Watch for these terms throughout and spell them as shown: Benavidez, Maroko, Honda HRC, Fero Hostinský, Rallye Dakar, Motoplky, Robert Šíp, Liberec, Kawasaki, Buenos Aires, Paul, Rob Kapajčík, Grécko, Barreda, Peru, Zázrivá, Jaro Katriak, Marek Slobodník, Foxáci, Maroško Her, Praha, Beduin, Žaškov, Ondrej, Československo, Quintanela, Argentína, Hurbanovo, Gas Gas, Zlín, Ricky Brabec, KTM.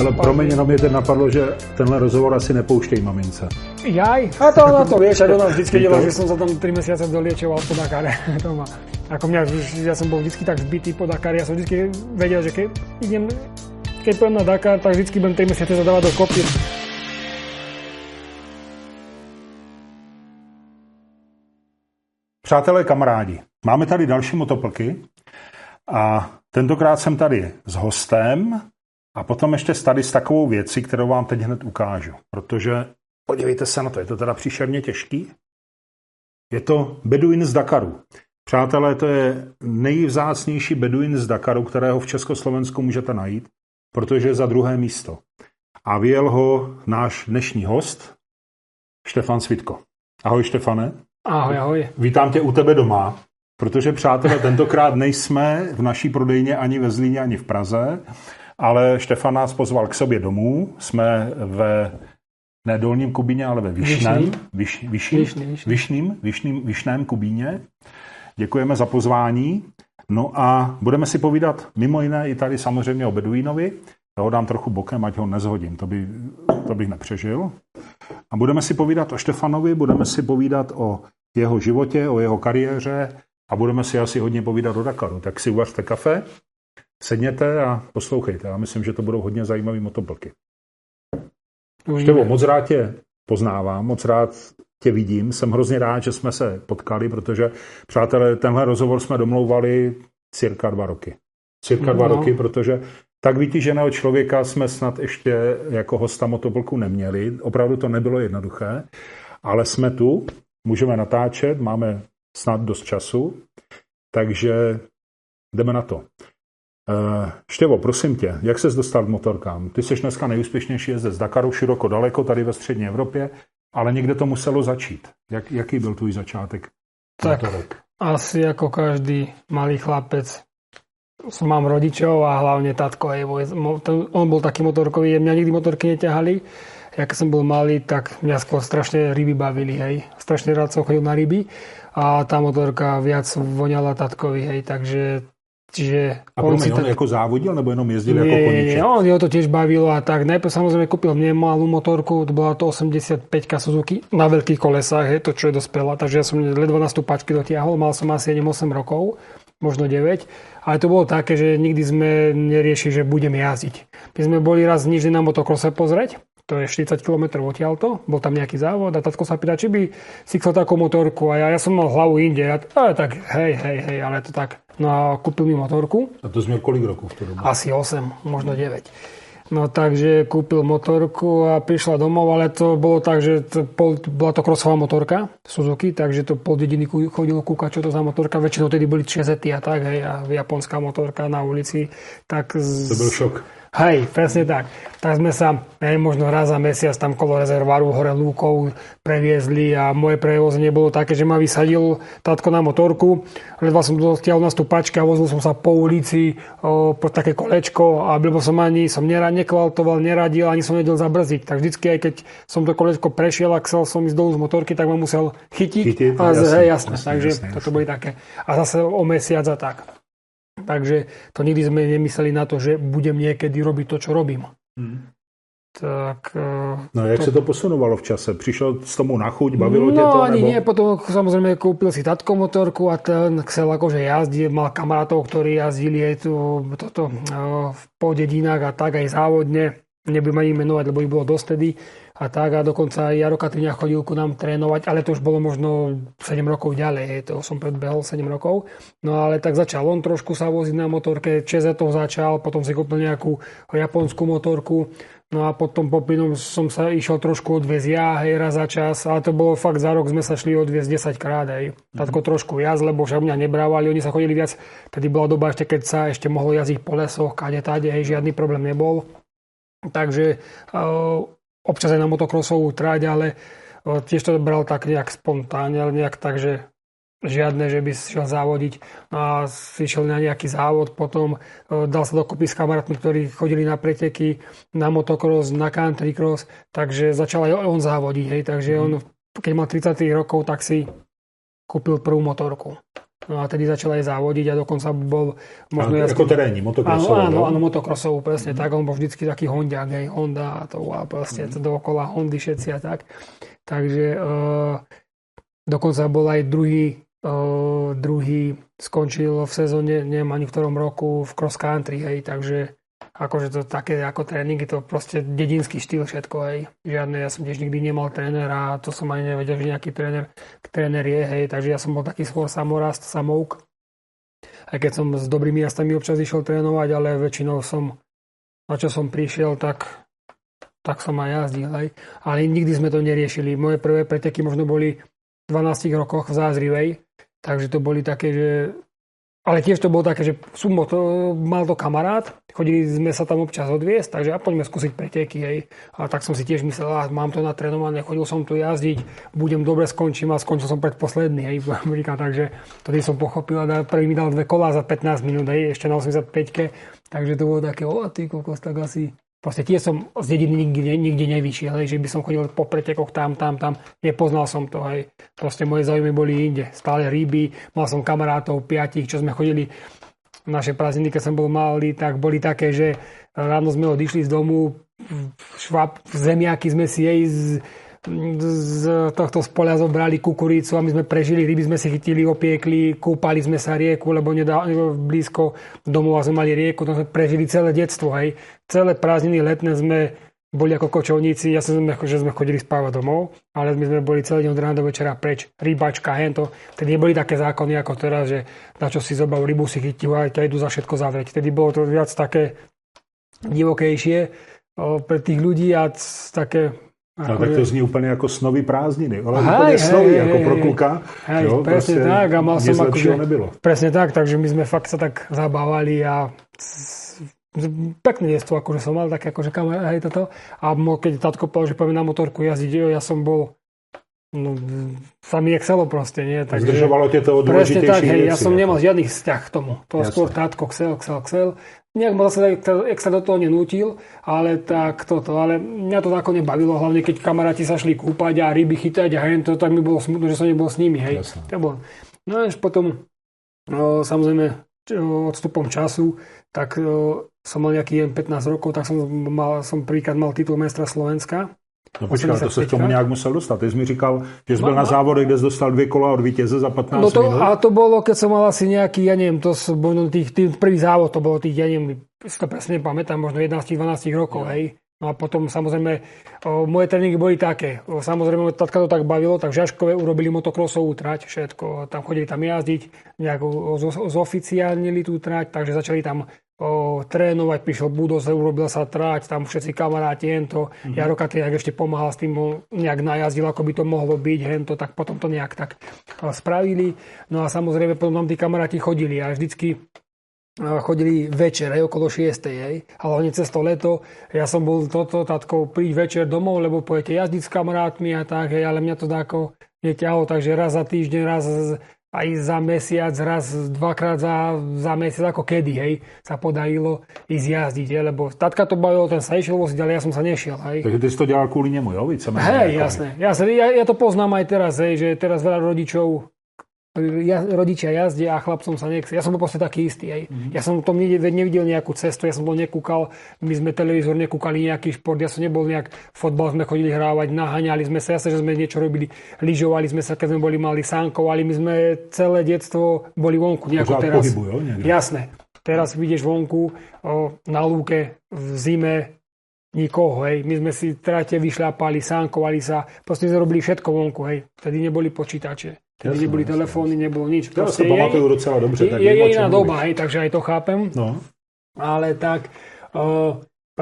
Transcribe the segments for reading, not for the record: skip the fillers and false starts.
Ale pro mě jenom mě teď napadlo, že tenhle rozhovor asi nepouštěj mamince. Jaj, a to ona to vieš, ona vždycky dělala, že jsem za tam 3 měsíce doliečoval po Dakare. Ako mňa, ja som bol vždycky tak zbytý po Dakare, ja som vždycky vedel, že keď pojem na Dakar, tak vždycky budem 3 mesiace zadávať do kopy. Přátelé, kamarádi, máme tady další motoplky a tentokrát jsem tady s hostem a potom ještě tady s takovou věcí, kterou vám teď hned ukážu, protože podívejte se na to, je to teda příšerně těžký. Je to Beduin z Dakaru. Přátelé, to je nejvzácnější Beduin z Dakaru, kterého v Československu můžete najít, protože je za 2. místo. A vyjel ho náš dnešní host, Štefan Svitko. Ahoj, Štefane. Ahoj, ahoj. Vítám tě u tebe doma, protože, přátelé, tentokrát nejsme v naší prodejně ani ve Zlíně, ani v Praze, ale Štefan nás pozval k sobě domů. Jsme ve ne Dolním Kubíně, ale ve Vyšném Kubíně. Děkujeme za pozvání. No a budeme si povídat mimo jiné i tady samozřejmě o Beduinovi. Já ho dám trochu bokem, ať ho nezhodím, to bych nepřežil. A budeme si povídat o Štefanovi, budeme si povídat o jeho životě, o jeho kariéře a budeme si asi hodně povídat o Dakaru. Tak si uvařte kafe, sedněte a poslouchejte. Já myslím, že to budou hodně zajímavý motoplky. Števo, moc rád tě poznávám, moc rád tě vidím. Jsem hrozně rád, že jsme se potkali, protože, přátelé, tenhle rozhovor jsme domlouvali cirka 2 roky. Cirka 2 roky, protože tak vytíženého člověka jsme snad ještě jako hosta motoplku neměli. Opravdu to nebylo jednoduché, ale jsme tu, můžeme natáčet, máme snad dost času, takže jdeme na to. Števo, prosím tě, jak ses dostal k motorkám? Ty jsi dneska nejúspěšnější jezdec z Dakaru, široko daleko, tady ve střední Evropě, ale někde to muselo začít. Jaký byl tvůj začátek motorek? Asi jako každý malý chlapec. Mám rodičov a hlavne tatko Evo. On bol taký motorkový, mňa nikdy motorky neťahali. Ja keď som bol malý, tak mňa skôr strašne ryby bavili, hej. Strašne rád som chodil na ryby a tá motorka viac voňala tatkovi, hej. Takže, čiže... A on si on ako závodil, nebo jenom jezdil ako koniček? Nie, on ho to tiež bavilo a tak. Najprv samozrejme kúpil mne malú motorku, to bola to 85-ka Suzuki na veľkých kolesách, hej, to čo je dospela. Takže ja som ledva na stúpačky dotiahol, mal som asi 7-8 rokov. Možno 9, ale to bolo také, že nikdy sme neriešili, že budem jazdiť. My sme boli raz niždy na motokrose pozrieť, to je 40 km odtiaľto, bol tam nejaký závod a tatko sa pýta, či by si chcel takú motorku a ja som mal hlavu inde, tak hej, ale to tak. No a kúpil mi motorku. A to sme kolik rokov v tom? Asi 8, možno 9. No takže kúpil motorku a prišla domov, ale to bolo tak, že bola to crossová motorka Suzuki, takže to pol dediny chodilo kúkať, čo to za motorka. Väčšinou tedy boli 60 a tak, hej, a japonská motorka na ulici. Tak to byl šok. Hej, presne tak. Tak sme sa, možno raz za mesiac tam kolo rezerváru hore Lúkov previezli a moje prevozenie bolo také, že ma vysadil tátko na motorku, ledva som dotiahol na stupačky a vozil som sa po ulici pod také kolečko a lebo som ani som nekvaltoval, neradil, ani som nedel zabrzdiť. Tak vždycky, aj keď som to kolečko prešiel a chcel som ísť dolu z motorky, tak ma musel chytiť. Jasné. Toto boli také. A zase o mesiac a tak. Takže to nikdy sme nemysleli na to, že budem niekedy robiť to, čo robím. Tak, no jak se to posunovalo v čase? Přišel s tomu na chuť, bavilo tě to? No ani nie, potom samozrejme kúpil si tatko motorku a ten chcel akože jazdiť, mal kamarátov, ktorí jazdili aj toto po dedinách a tak aj závodne, nebudem ani menovať, lebo ich bolo dostedy a tak a dokonca Jaro Katriak chodil ku nám trénovať, ale to už bolo možno 7 rokov ďalej, to som predbehol 7 rokov, no ale tak začal on trošku sa voziť na motorke, ČZ-ov začal, potom si kúpil nejakú japonskú motorku. No a potom poprinom som sa išiel trošku odviezť ja, hej, raz za čas, ale to bolo fakt za rok sme sa šli odviezť 10 krát, hej. Tatko trošku jazd, lebo že mňa nebrávali, oni sa chodili viac, tedy bola doba ešte, keď sa ešte mohlo jazdiť po lesoch, kade, tade, hej, žiadny problém nebol. Takže občas aj na motokrosovú tráť, ale tiež to bral tak nejak spontánne, ale nejak tak, že žiadne, že by si šiel závodiť. A si šiel na nejaký závod, potom dal sa dokopy s kamarátmi, ktorí chodili na preteky, na motocross, na country cross, takže začal aj on závodiť. Hej. Takže on, keď mal 33 rokov, tak si kúpil prvú motorku. No a tedy začal aj závodiť a dokonca bol možno ako terénny motokrosov. Áno, motokrosov, presne tak. On bol vždycky taký hondiak, hej, Honda a proste dookola Hondy všetci a tak. Takže dokonca bol aj druhý skončil v sezóne, neviem ani v ktorom roku, v cross country, hej, takže akože to také ako tréningy, to proste dedinský štýl všetko, hej. Žiadne, ja som tiež nikdy nemal trénera a to som ani nevedel, že nejaký tréner je, hej. Takže ja som bol taký skôr samorast, samouk. Aj keď som s dobrými jazdcami občas išiel trénovať, ale väčšinou som, na čo som prišiel, tak som aj jazdil, hej. Ale nikdy sme to neriešili. Moje prvé preteky možno boli v 12 rokoch v Zázrivej, takže to boli také, že... Ale tiež to bolo také, že mal to kamarát, chodili sme sa tam občas odviesť, takže poďme skúsiť preteky, hej. A tak som si tiež myslel, mám to natrénované, chodil som tu jazdiť, budem dobre, skončím a skončil som predposledný, hej, v Amerika, takže tedy som pochopil a prvý mi dal 2 kola za 15 minút, hej, ešte na 85-ke, takže to bolo také, ty kokos, tak asi... Proste tiež som z dediny nikde nevyšiel, hej, že by som chodil po pretekoch tam, nepoznal som to, hej. Proste moje záujmy boli inde, stále ryby, mal som kamarátov 5, čo sme chodili v našej prázdniny, keď som bol malý, tak boli také, že ráno sme odišli z domu, zemiaky sme si jej z tohto spoľa zobrali, kukuricu, a my sme prežili, ryby sme si chytili, opiekli, kúpali sme sa rieku, lebo blízko domova sme mali rieku, tam sme prežili celé detstvo, hej. Celé prázdniny letné sme boli ako kočovníci, ja som že sme chodili spávať domov, ale my sme boli celý deň od rána do večera preč, rybačka, hento. Tedy neboli také zákony ako teraz, že na čo si zobav rybu si chytil a ťa idú za všetko zavrieť. Tedy bolo to viac také divokejšie pre tých ľudí a také... No, tak to zní úplně jako snový prázdniny, ale úplně snový, jako pro kluka. Hej, jo, presne prostě tak, a mal som akože... Presne tak, takže my sme fakt sa tak zabávali a pekné jestu, akože som mal tak, akože kamera, hej, toto. A keď tatko povedal, že poviem na motorku jazdiť, ja som bol... No, sa mi chcelo proste, nie? Takže, zdržovalo ťa to od dôležitejších vecí. Hej, ja som nemal žiadny vzťah k tomu. To skôr tátko chcel. Nejak ma zase tak sa do toho nenútil, ale tak toto. Ale mňa to tako nebavilo, hlavne keď kamaráti sa šli kúpať a ryby chytať a hej, to tak mi bolo smutno, že som nebol s nimi, hej. To bolo. No až potom, samozrejme, odstupom času, tak som mal nejaký 15 rokov, tak som prvýkrát mal titul majstra Slovenska. No počkej, to se k tomu nějak musel dostat. Ty jsi mi říkal, že jsi byl na závodech, kde jsi dostal 2 kola od vítěze za 15 no to, minut. A to bylo, keď jsem mal asi nějaký, já nevím, to byl první závod, to bylo těch, já nevím, si to přesně pamätám, možno 11-12 rokov, hej. No a potom samozřejmě, moje tréninky byly také. Samozřejmě, tatka to tak bavilo, tak v Žaškové urobili motokrosovou trať, všetko. Tam chodili tam jazdiť, nějak zoficiálnili tú trať, takže začali tam trénovať, prišiel Budos, urobila sa tráť, tam všetci kamaráti, hento, Jaro Katriak ešte pomáhal s tým, nejak najazdil, ako by to mohlo byť, hento, tak potom to nejak tak spravili. No a samozrejme, potom tam tí kamaráti chodili a vždycky chodili večer, aj okolo 6, hej, ale hlavne cez to leto, ja som bol toto, tatko, príď večer domov, lebo pojete jazdiť s kamarátmi a tak, hej, ale mňa to dáko neťahlo, takže raz za týždeň, aj za mesiac, raz, dvakrát za mesiac, ako kedy, hej, sa podarilo ísť jazdiť, hej, lebo tatka to bavilo, ten sa išiel voziť, ale ja som sa nešiel, hej. Takže ty si to ďalal kvôli nemu, jo? Hej, jasné, ja to poznám aj teraz, hej, že teraz veľa rodičov, rodičia jazdia a chlapcom sa nechce. Ja som bol proste taký istý, hej. Ja som to nevidel nejakú cestu, ja som to nekúkal, my sme televízor nekúkali nejaký šport, ja som nebol nejak fotbal, sme chodili hrávať, naháňali sme sa, jasne, že sme niečo robili, lyžovali sme sa, keď sme boli mali sánkovali, my sme celé detstvo boli vonku, nejako teraz. Pohybu, jo? Jasné, teraz vidíš vonku na lúke v zime, nikoho, hej. My sme si trate vyšľapali, sánkovali sa, proste sme robili všetko vonku, hej. Vtedy neboli počítače. Tedy neboli telefóny, nebolo nič. Teraz to pamatujú docela dobře. Tak je iná doba, hej, takže aj to chápem. No. Ale tak,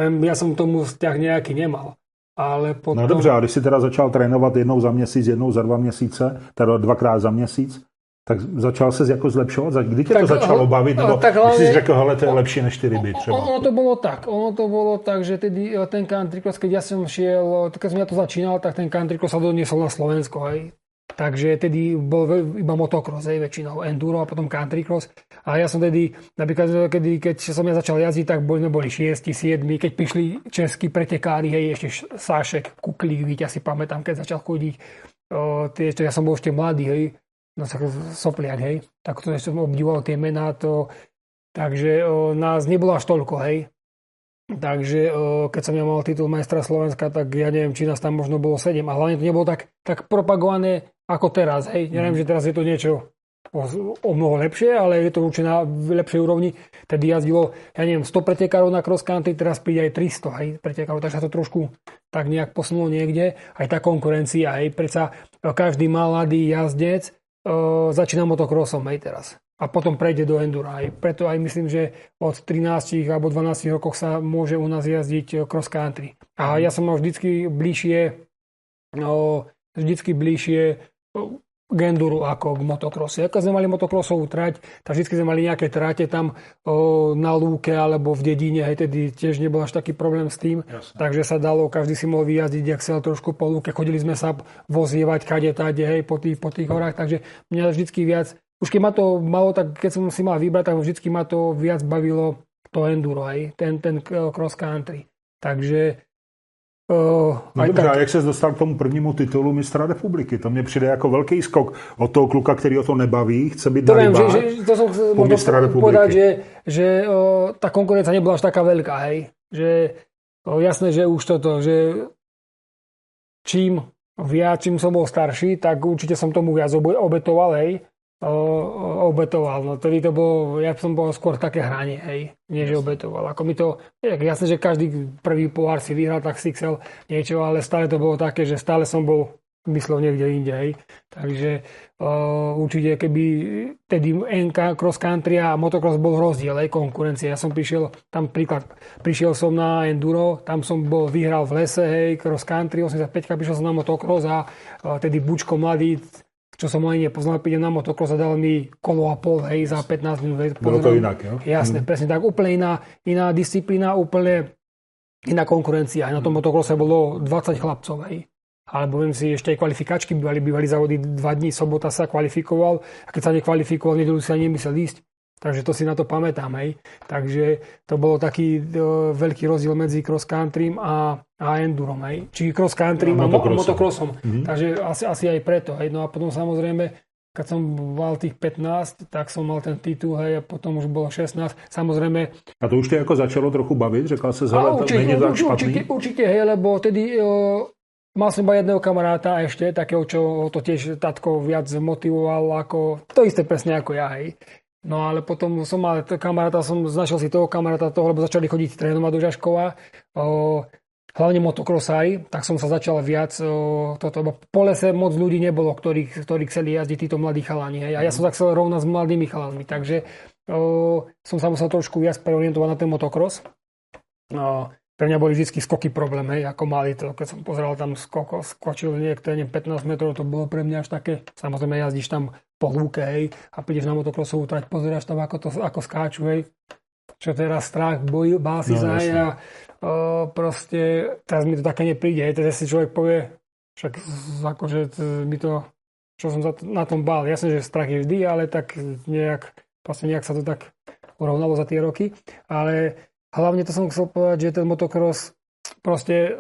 ja som k tomu vzťah nejaký nemal. Ale potom... No dobře, a když si teda začal trénovat jednou za měsíc, jednou za 2 měsíce, teda 2krát za měsíc, tak začal ses jako zlepšovat? Kdy tě to začalo bavit? Nebo když jsi řekl, hele, to je lepší než ty ryby třeba? Ono to bylo tak, že tedy ten country cross, keď ja som šiel, keď som ja to začínal, tak ten country cross sa doniesol na Slovensko, hej. Takže tedy bol iba motocross, hej, väčšinou enduro a potom country cross. A ja som tedy, napríklad, keď som ja začal jazdiť, tak boli 6, 7, keď prišli českí pretekári, hej, ešte Sášek, Kuklík, víť, ja si pamätám, keď začal chodiť. Ja som bol ešte mladý, hej, na sopliak, hej. Tak to som obdivoval tie mená, to... Takže nás nebolo až toľko, hej. Takže keď som ja mal titul majstra Slovenska, tak ja neviem, či nás tam možno bolo 7. A hlavne to nebolo tak propagované ako teraz, hej. Ja neviem, že teraz je to niečo o mnoho lepšie, ale je to určite na lepšej úrovni. Tedy jazdilo, ja neviem, 100 pretekárov na cross country, teraz príde aj 300, hej, pretekárov, takže sa to trošku tak nejak posunulo niekde. Aj tá konkurencia, hej, predsa každý mladý jazdec začína motocrossom, hej, teraz. A potom prejde do endura. Aj preto aj myslím, že od 13 alebo 12 rokov sa môže u nás jazdiť cross country. A ja som mal vždycky bližšie k enduru ako k motocrossu. Ako sme mali motocrossovú trať, tak vždycky sme mali nejaké trate tam na lúke alebo v dedine. Hej, tedy tiež nebol až taký problém s tým. Jasne. Takže sa dalo, každý si mohol vyjazdiť, ak chcel, trošku po lúke. Chodili sme sa vozievať kade-tade, hej, po tých horách. Takže mňa vždycky viac... Už keď ma to malo, tak keď som si mal vybrať, tak vždycky ma to viac bavilo to enduro, aj ten cross country. Takže... No dobře, tak... A jak ses dostal k tomu prvnímu titulu mistra republiky? To mě přijde jako velký skok od toho kluka, který ho to nebaví, chce být na rybách po mistra republiky. Povedať, že ta konkurencia nebola až taká veľká, hej. Že, jasné, že už toto, že čím som bol starší, tak určite som tomu viac obetoval, hej. Obetoval, no tedy to bolo, ja som bol skôr také hranie, hej, nie že obetoval, ako mi to, jasne, že každý prvý pohár si vyhral, tak si chcel niečo, ale stále to bolo také, že stále som bol myslovne niekde inde, hej, takže určite keby tedy NK, cross country a motocross bol rozdiel, hej, konkurencia, ja som prišiel, tam príklad, prišiel som na enduro, tam som bol, vyhral v lese, hej, cross country, 85-ka, prišiel som na motocross a tedy bučko mladý, čo som ani nepoznal, prídem na motokros a dal mi kolo a pol, hej, za 15 minút. Hej, bolo to inak, jo? Jasne, presne tak. Úplne iná disciplína, úplne iná konkurencia. Aj na tom motokrose bolo 20 chlapcov, hej. Alebo viem si, ešte aj kvalifikačky bývali závody 2 dní, sobota sa kvalifikoval a keď sa nekvalifikoval, nedeľu si ani nemyslel ísť. Takže to si na to pamätám, hej. Takže to bolo taký veľký rozdiel medzi cross countrym a endurom, hej. Či cross countrym a motocrossom. Takže asi aj preto, hej. No a potom samozrejme, keď som mal tých 15, tak som mal ten titul, hej, a potom už bolo 16. Samozrejme... A to už te ako začalo trochu baviť? Řekla sa, hele, to není tak špatný? Určite, hej, lebo tedy... Mal som iba jedného kamaráta ešte, takého, čo to tiež tatko viac motivoval ako... To isté presne ako ja, hej. No ale potom som mal kamaráta, som znašiel si toho kamaráta toho, lebo začali chodiť trénovať do Žaškova, hlavne motokrosári, tak som sa začal viac, toto, po lese moc ľudí nebolo, ktorí chceli jazdiť títo mladí chalani, hej, a ja som tak chcel rovnať s mladými chalanmi, takže som sa musel trošku viac preorientovať na ten motokros. Pre mňa boli vždy skoky problém, hej, ako mali to, keď som pozeral tam skočil niekto, 15 metrov, to bolo pre mňa až také, samozrejme jazdíš tam po lúke, hej, a prídeš na motokrosovú trať, pozeráš tam, ako skáču, hej, čo teraz strach, bál si sa, hej, a proste, teraz mi to také nepríde, hej, teraz si človek povie, však akože mi to, čo som na tom bál, jasne, že strach je vždy, ale tak nejak sa to tak urovnalo za tie roky, ale... Hlavne to som chcel povedať, že ten motocross proste,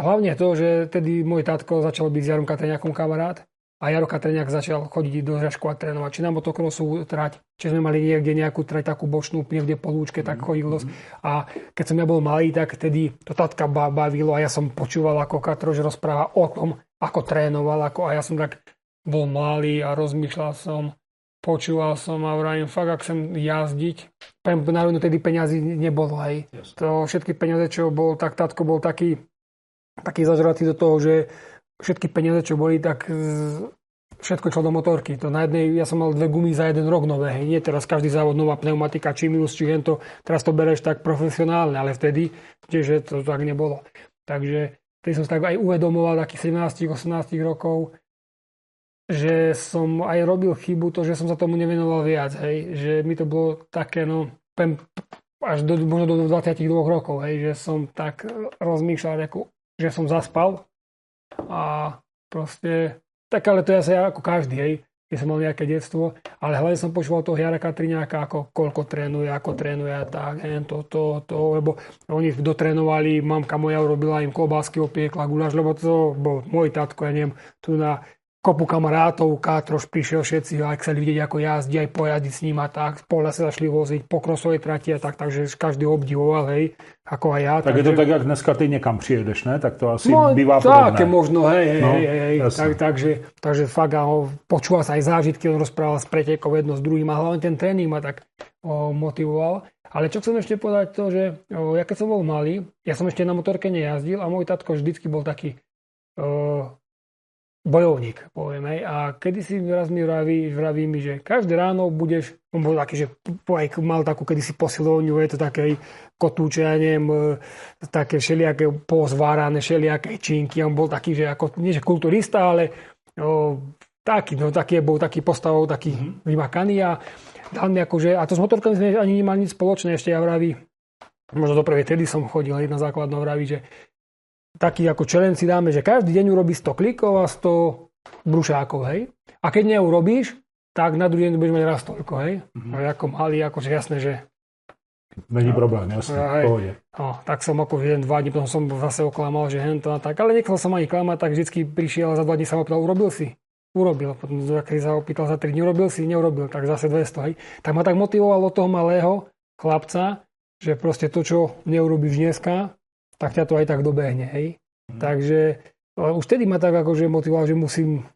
hlavne to, že tedy môj tátko začal byť s Jarom Katriakom kamarát a Jaro Katriak začal chodiť do Žašku a trénovať. Či na motocrossu trať, či sme mali niekde nejakú trať, takú bočnú, niekde po lúčke, tak chodil. A keď som ja bol malý, tak tedy to tátka bavilo a ja som počúval, ako Katrož rozpráva o tom, ako trénoval, a ja som tak bol malý a rozmýšľal som. Počúval som a vravím, fakt, ak chcem jazdiť. Na rovinu tedy peniazy nebolo, hej. Yes. To všetky peniaze, čo bol, tak tátko bol taký zažratý do toho, že všetky peniaze, čo boli, tak všetko išlo do motorky. To na jednej, ja som mal 2 gumy za 1 rok nové, hej. Nie teraz každý závod nová pneumatika, či minus, či hento. Teraz to bereš tak profesionálne, ale vtedy tiež to tak nebolo. Takže tedy som sa tak aj uvedomoval takých 17-18 rokov, že som aj robil chybu to, že som sa tomu nevenoval viac, hej, že mi to bolo také, no, až možno do 22 rokov, hej, že som tak rozmýšľal, že som zaspal a proste, tak ale to ja ako každý, hej, keď som mal nejaké detstvo, ale hlavne som počúval toho Jara Katriňáka, ako koľko trénuje, a tak, hej, to, lebo oni dotrénovali, mamka moja urobila im klobásky, opiekla guláš, lebo to bol môj tatko, ja neviem, tu na kopu kamarátov, Kátroš prišiel, všetci aj chceli vidieť, ako jazdí, aj pojadiť s ním a tak. Po lese začali voziť, po krosovej trati a tak, takže každý obdivoval, hej, ako aj ja. Tak takže... je to tak, jak dneska ty niekam přijedeš, ne? Tak to asi no, bývá podobné. No také možno, hej. Takže fakt, aho, počúval sa aj zážitky, on rozprával s pretekov jedno s druhým a hlavne ten tréning ma tak motivoval. Ale čo chcem ešte povedať to, že ja keď som bol malý, ja som ešte na motorke nejazdil a môj tatko vždycky bol taký bojovník, povieme. A kedysi raz mi vraví mi, že každé ráno budeš, on bol taký, že mal takú kedysi posilovňu, je to také kotúče, ja neviem, také všelijaké pozvárané, všelijaké činky. On bol taký, že ako, nie že kulturista, ale taký bol, taký postavou, taký vymakaný a dal mi akože, a to s motorkami sme ani nemali nič spoločné, ešte ja vraví, možno do prvej tedy som chodil, jedna základná vraví, že taký ako challenge si dáme, že každý deň urobíš 100 klikov a 100 brušákov, hej. A keď neurobíš, tak na druhý deň budeš mať raz toľko, hej. Ako malý, akože jasné, že... Není problém, jasné, v pohode. No, tak som ako jeden, dva dní, potom som zase oklamal, že hento a tak, ale nechcel som ani klamať, tak vždycky prišiel a za dva dní sa opýtal, urobil si? Urobil. Potom sa opýtal za 3 dní, urobil si? Neurobil, tak zase 200, hej. Tak ma tak motivovalo toho malého chlapca, že proste to, čo neurobíš dneska, tak ťa to aj tak dobehne, hej. Takže už tedy ma tak akože motivoval, že musím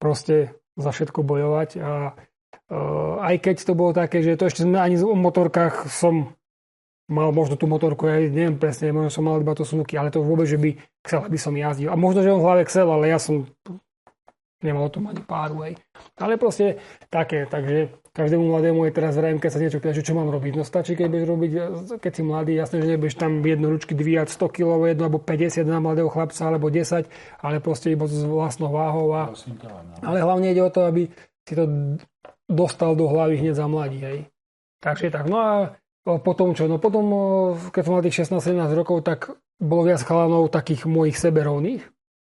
proste za všetko bojovať a aj keď to bolo také, že to ešte ani o motorkách som mal možno tú motorku, ja neviem presne, možno som mal iba to Suzuki, ale to vôbec, že by chcel, aby som jazdil. A možno, že on v hlave chcel, ale ja som nemal o tom ani páru, hej. Ale proste také, takže každému mladému je teraz vrajem, keď sa niečo pýta, čo mám robiť. No stačí, keď budeš robiť, keď si mladý, jasné, že nebudeš tam jednoručky dvíjať 100 kg, jedno alebo 50 na mladého chlapca, alebo 10, ale proste iba s vlastnou váhou. A... Ale hlavne ide o to, aby si to dostal do hlavy hneď za mladí, hej. Takže tak. No a potom čo? No potom, keď som mal tých 16-17 rokov, tak bolo viac chalanov takých mojich seberovných,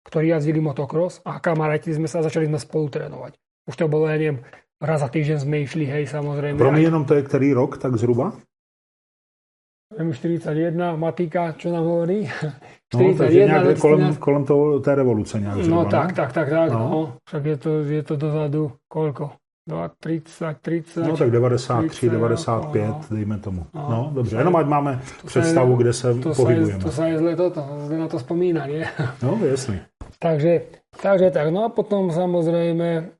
ktorí jazdili motocross a kamaráti sme sa začali spolu trénovať. Už to bolo, ja neviem, raz za týždeň sme išli, hej, samozrejme. Pro mňa jenom to je ktorý rok, tak zhruba? 41, Matika, čo nám hovorí? No, 41, takže nejak kolem toho, té revoluce nejak zhruba, no, ne? tak. No. Však je to dozadu koľko? 30. No tak 93, 95, no. Dejme tomu. No, dobře, jenom ať máme představu, kde se pohybujeme. To sa je zle na to spomína, nie? No, jasný. Takže tak, no a potom samozrejme...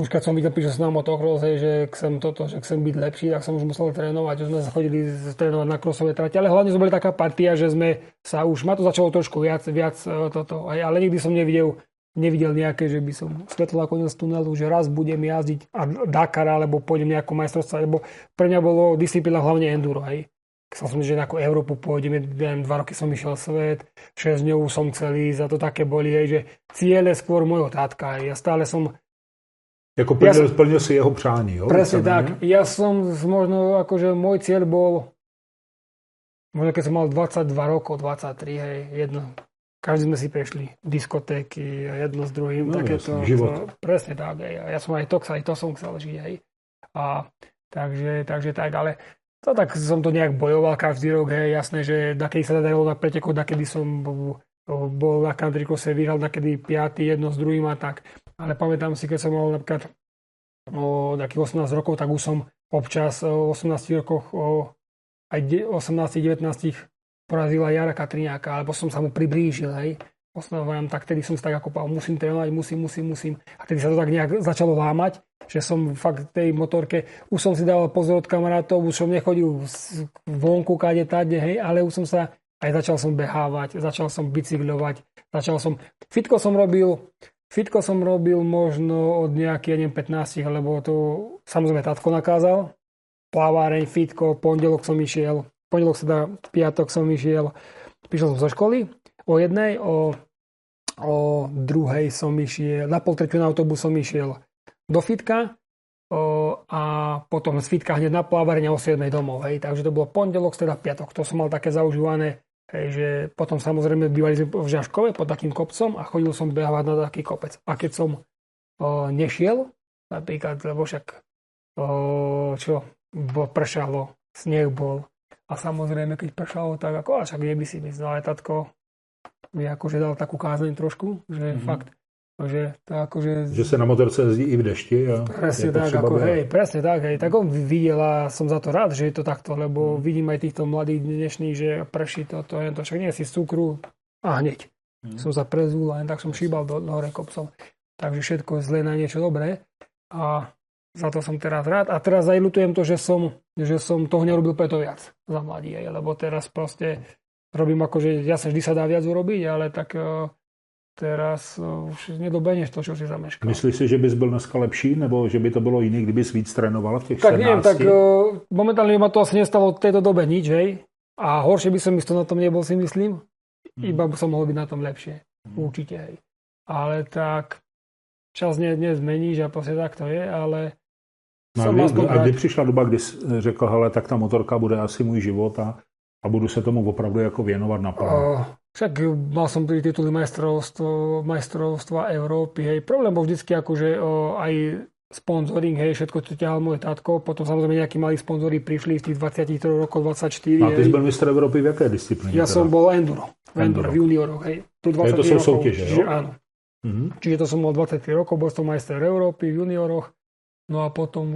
Už keď som videl, že som na motocross, že chcem toto, že chcem byť lepší, tak som už musel trénovať, že sme chodili trénovať na crossové trate, ale hlavne sme boli taká partia, že sme sa už, ma to začalo trošku viac toto, ale nikdy som nevidel nejaké, že by som svetlo na koniec tunelu, že raz budem jazdiť a Dakar, alebo pôjdem nejakú majstrovstvo, lebo pre mňa bolo disciplína hlavne enduro, hej. Chcel som, že na Európu pôjdem, 2 roky som išiel svet, 6 dňov som celý, za to také boli, hej, že ciele skôr mojho tátka, hej, ja stále som... Jako plnil si jeho přání, jo? Presne tak, ne? Ja som možno, akože môj cieľ bol, možno keď som mal 22 rokov, 23, hej, jedno, každý sme si prešli, diskotéky, jedno s druhým, no, takéto... Život. Presne tak, hej, ja som aj to som chcel žiť, hej, a takže tak, ale... To tak som to nejak bojoval každý rok, hej, jasné, že dakedy sa dalo na preteku, dakedy som bol na countrycrosse, vyhral dakedy 5. jedno s druhým a tak. Ale pamätám si, keď som mal napríklad takých 18 rokov, tak už som občas v 18 rokoch aj 18-19 porazil aj Jara Katriaka, alebo som sa mu priblížil, hej. Tak tedy som si tak ako musím trénovať, musím. A tedy sa to tak nejak začalo lámať, že som fakt tej motorke, už som si dával pozor od kamarátov, už som nechodil vonku, kade, hej, ale už som sa, aj začal som behávať, začal som bicyklovať, Fitko som robil možno od nejakých 15, lebo to samozrejme tatko nakázal, plaváreň, fitko, piatok som išiel, prišiel som zo školy, o jednej, o druhej som išiel, na poltretiu na autobus som išiel do fitka a potom z fitka hneď na plávareň o 7 domov. Hej. Takže to bolo pondelok, streda, piatok. To som mal také zaužívané, hej, že potom samozrejme bývali sme v Žaškove pod takým kopcom a chodil som behávať na taký kopec. A keď som nešiel, napríklad, lebo však pršalo, sneh bol a samozrejme, keď pršalo, tak ako, a však nebyl si myslel, ale tatko mi akože dal takú kázeň trošku, že fakt Že se na motorce jezdí i v dešti. A presne tak, tak on videl a som za to rád, že je to takto, lebo vidím aj týchto mladých dnešných, že prší to však nie si cukru a hneď. Som sa prezul a len tak som šíbal do hore kopcom. Takže všetko je zle na niečo dobré a za to som teraz rád. A teraz aj ľutujem to, že som toho nerobil preto viac za mladí, lebo teraz proste robím akože, ja sa vždy sa dá viac urobiť, ale tak... Teraz už nedobeněš to, čo si zameškal. Myslíš si, že bys byl dneska lepší, nebo že by to bylo jiný, kdybys víc trénoval v těch 14? Tak nevím, tak momentálně ma to asi nestalo v této době nič, hej? A horšie by som isto na tom nebol, si myslím. Iba by som mohol byť na tom lepšie. Určite, hej. Ale tak čas nezmeníš a prostě tak to je, ale... A kdy přišla doba, kdy jsi řekl, hele, tak ta motorka bude asi můj život a budu se tomu opravdu jako věnovat naplno? Však mal som pri tituli majstrovstva Európy, hej. Problém bol vždycky akože aj sponzoring, hej, všetko to ťahal môj tátko, potom samozrejme nejakí malí sponzori prišli v tých 23 rokov, 24. A ty si bol mistr Európy v jaké disciplíne? Ja som bol enduro v junioroch, hej. To sú súťaže, jo? Áno. Čiže to som mal 23 rokov, bol som majster Európy v junioroch, no a potom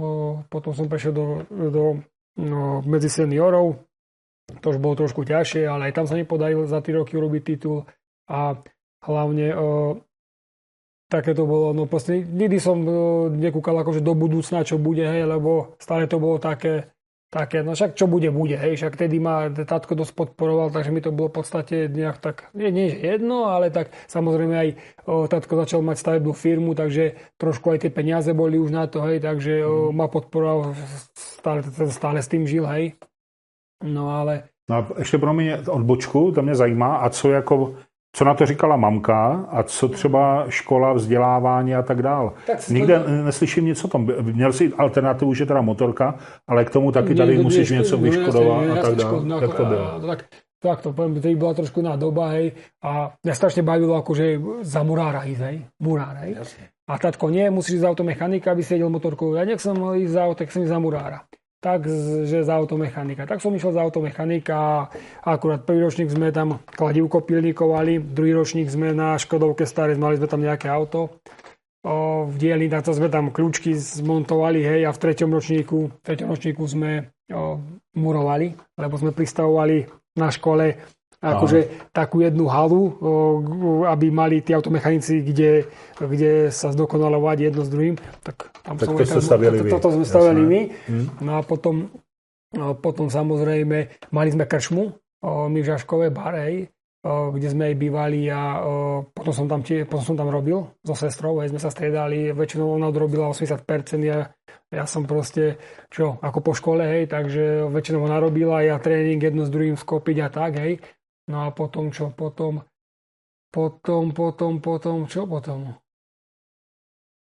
som prešiel do medzi seniorov. To už bolo trošku ťažšie, ale aj tam sa nepodarilo za 3 roky urobiť titul a hlavne také to bolo, no proste nikdy som nekúkal akože do budúcna, čo bude, hej, lebo stále to bolo také, no však čo bude, hej, však tedy ma tátko dosť podporoval, takže mi to bolo v podstate nejak tak, nie jedno, ale tak samozrejme aj tátko začal mať stavebnú firmu, takže trošku aj tie peniaze boli už na to, hej, takže ma podporoval, stále s tým žil, hej. No ale... No a ještě pro mě odbočku, to mě zajímá, a co na to říkala mamka, a co třeba škola, vzdělávání a tak dál. Nikde neslyším nic o tom. Měl jsi alternativu, že teda motorka, ale k tomu taky tady musíš něco vyškodovat a tak dále. Jak to bylo? Tak to poviem, to byla trošku na doba, hej, a mě strašně bavilo akože za murára jít, hej, murár, hej. A tatko, nie, musíš za automechanika, aby si jedil motorku. Ja nech som ísť za auto, tak som ísť za murára. Takže za automechanika. Tak som išiel za automechanika a akurát prvý ročník sme tam kladivko pilníkovali, druhý ročník sme na Škodovke staré, mali sme tam nejaké auto. V dielni na to sme tam kľúčky zmontovali, hej, a v treťom ročníku sme murovali, lebo sme pristavovali na škole akože takú jednu halu, aby mali tí automechanici, kde sa zdokonalovať jedno s druhým. Tak tam tak toto sme stavili my. No a potom samozrejme mali sme krčmu, my v Žaškové bare, kde sme aj bývali a potom som tam robil so sestrou, sme sa striedali, väčšinou ona odrobila 80% a ja som proste, ako po škole, hej, takže väčšinou ona robila, ja tréning jedno s druhým skopiť a tak, hej. No a potom čo? Potom?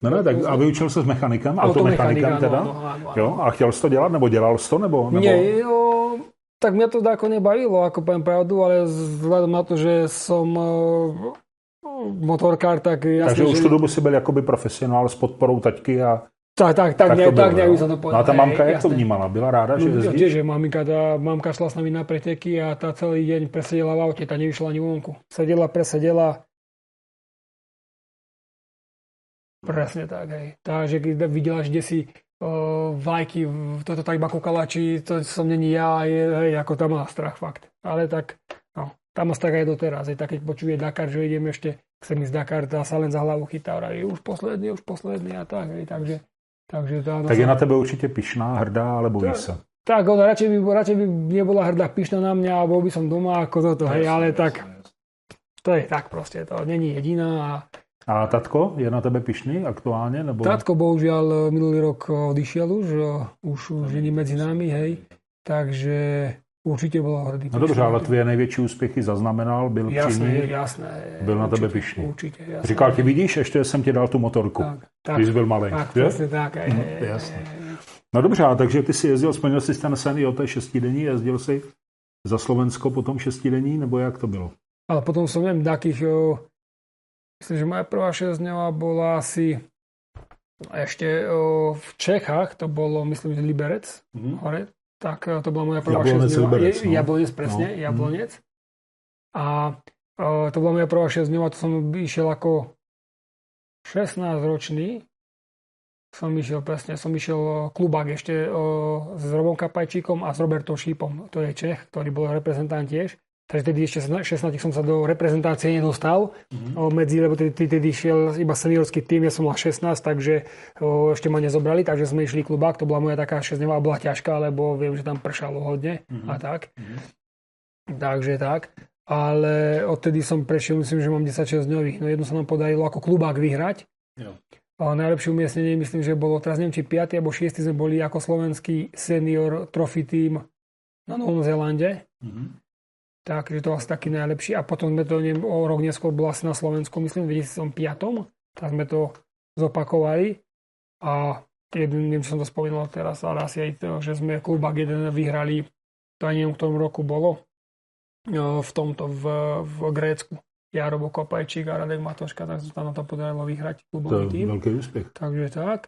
No, tak a vyučil se s mechanikem? Automechanikem teda? Ano. Jo, a chtěl jsi to dělat? Nebo dělal jsi to? Nebo... Nie, jo, tak mě to dáko nebavilo, ako poviem pravdu, ale vzhľadom na to, že som motorkár, tak jasný... Takže už tu dobu si byl jakoby profesionál s podporou taťky a... Tak, som to povedal. No a tá mamka, jak to vnímala? Byla ráda, že jezdíš? Tiež, mamka šla s nami na preteky a tá celý deň presedela v aute, tá nevyšla ani vonku. Presedela. Presne tak, hej. Takže keď videla, že si vlajky, toto tak iba kúkala, či to som není ja, hej, ako tam má strach, fakt. Ale tak, no, tam má strach aj doteraz. Hej, tak keď počuje Dakar, že idem ešte, chcem ísť Dakar, tá sa len za hlavu chytá, hej, už posledný a tak, hej, takže... Tak je na tebe určite pyšná, hrdá, ale bojí sa. Tak, ona radšej by nebola hrdá, pyšná na mňa a bol by som doma ako toto, hej, ale tak to je tak proste, to není jediná. A tatko je na tebe pyšný aktuálne? Nebo... Tatko bohužiaľ minulý rok odišiel už není medzi nami, hej, takže určite bol hrdý. No dobře, ale tvoje největší úspěchy zaznamenal, byl příjemný, byl na tebe pyšný. Určitě, jasné. Říkal ti, vidíš, ještě jsem ti dal tu motorku, tak, když byl malej. Tak, přesně tak. Jasné. No dobře, takže ty si jezdil, splnil jsi ten sen i o té 6-denní, jezdil jsi za Slovensko potom 6-denní, nebo jak to bylo? Ale potom som neviem takých, myslím, že moja prvá 6-dňová bola asi ešte v Čechách, to bolo, myslím, Liberec, Horec. Tak to bola moja prvá 6-dňová. Jablonec, presne, no. Jablonec. A to bola moja prvá 6-dňová, to som išiel ako 16-ročný som išiel klubák ešte s Robom Kapajčíkom a s Robertom Šípom, to je Čech, ktorý bol reprezentant tiež. Takže tedy ešte 16 som sa do reprezentácie nedostal, lebo tedy šiel iba seniorský tým, ja som mal 16, takže ešte ma nezobrali, takže sme išli klubák, to bola moja taká 6-dňová, bola ťažká, lebo viem, že tam pršalo hodne a tak. Takže tak, ale odtedy som prešiel, myslím, že mám 10-6 dňových, no jednu sa nám podarilo ako klubák vyhrať. Jo. Najlepšie umiestnenie, myslím, že bolo, teraz neviem, či 5. alebo 6. sme boli ako slovenský senior trophy tým na Novom Zélande. Takže to asi taký najlepší. A potom sme to, neviem, o rok neskôr bola asi na Slovensku, myslím, v 2005. Tak sme to zopakovali. A neviem, čo som to spomínal teraz, ale asi aj to, že sme klubák jeden vyhrali, to aj neviem, v ktorom roku bolo, v tomto, v Grécku. Jarobo Kopajčík a Radek Matoška, tak sa tam na to podarilo vyhrať klubový tým. To je veľký úspech. Takže tak.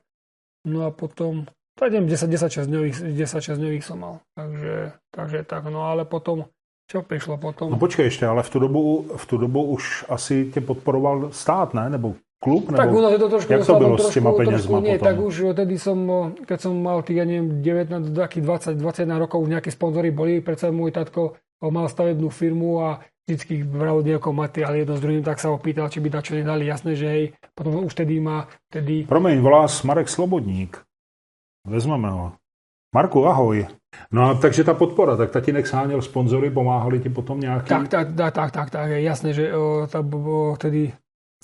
No a potom, tak neviem, 10-6 dňových som mal. Takže tak, no ale potom, čo prišlo potom? No počkej ešte, ale v tu dobu už asi te podporoval stát, ne? Nebo klub? Nebo... Tak u nás je to trošku... Jak to bylo s těma penězma potom? Nie, tak už tedy som, keď som mal tých, ja neviem, 19, 20, 21 rokov, už nejakí sponzory boli, predsa môj tatko mal stavebnú firmu a vždycky bral nejaký materiál jedno s druhým, tak sa opýtal, či by na čo nedali. Jasné, že hej, potom už tedy má... Tedy... Promiň, volá Marek Slobodník. Vezmeme ho. Marku, ahoj. No a takže ta podpora, tak tatínek sáněl sponzory, pomáhali ti potom nějaký... Tak, jasné, že tedy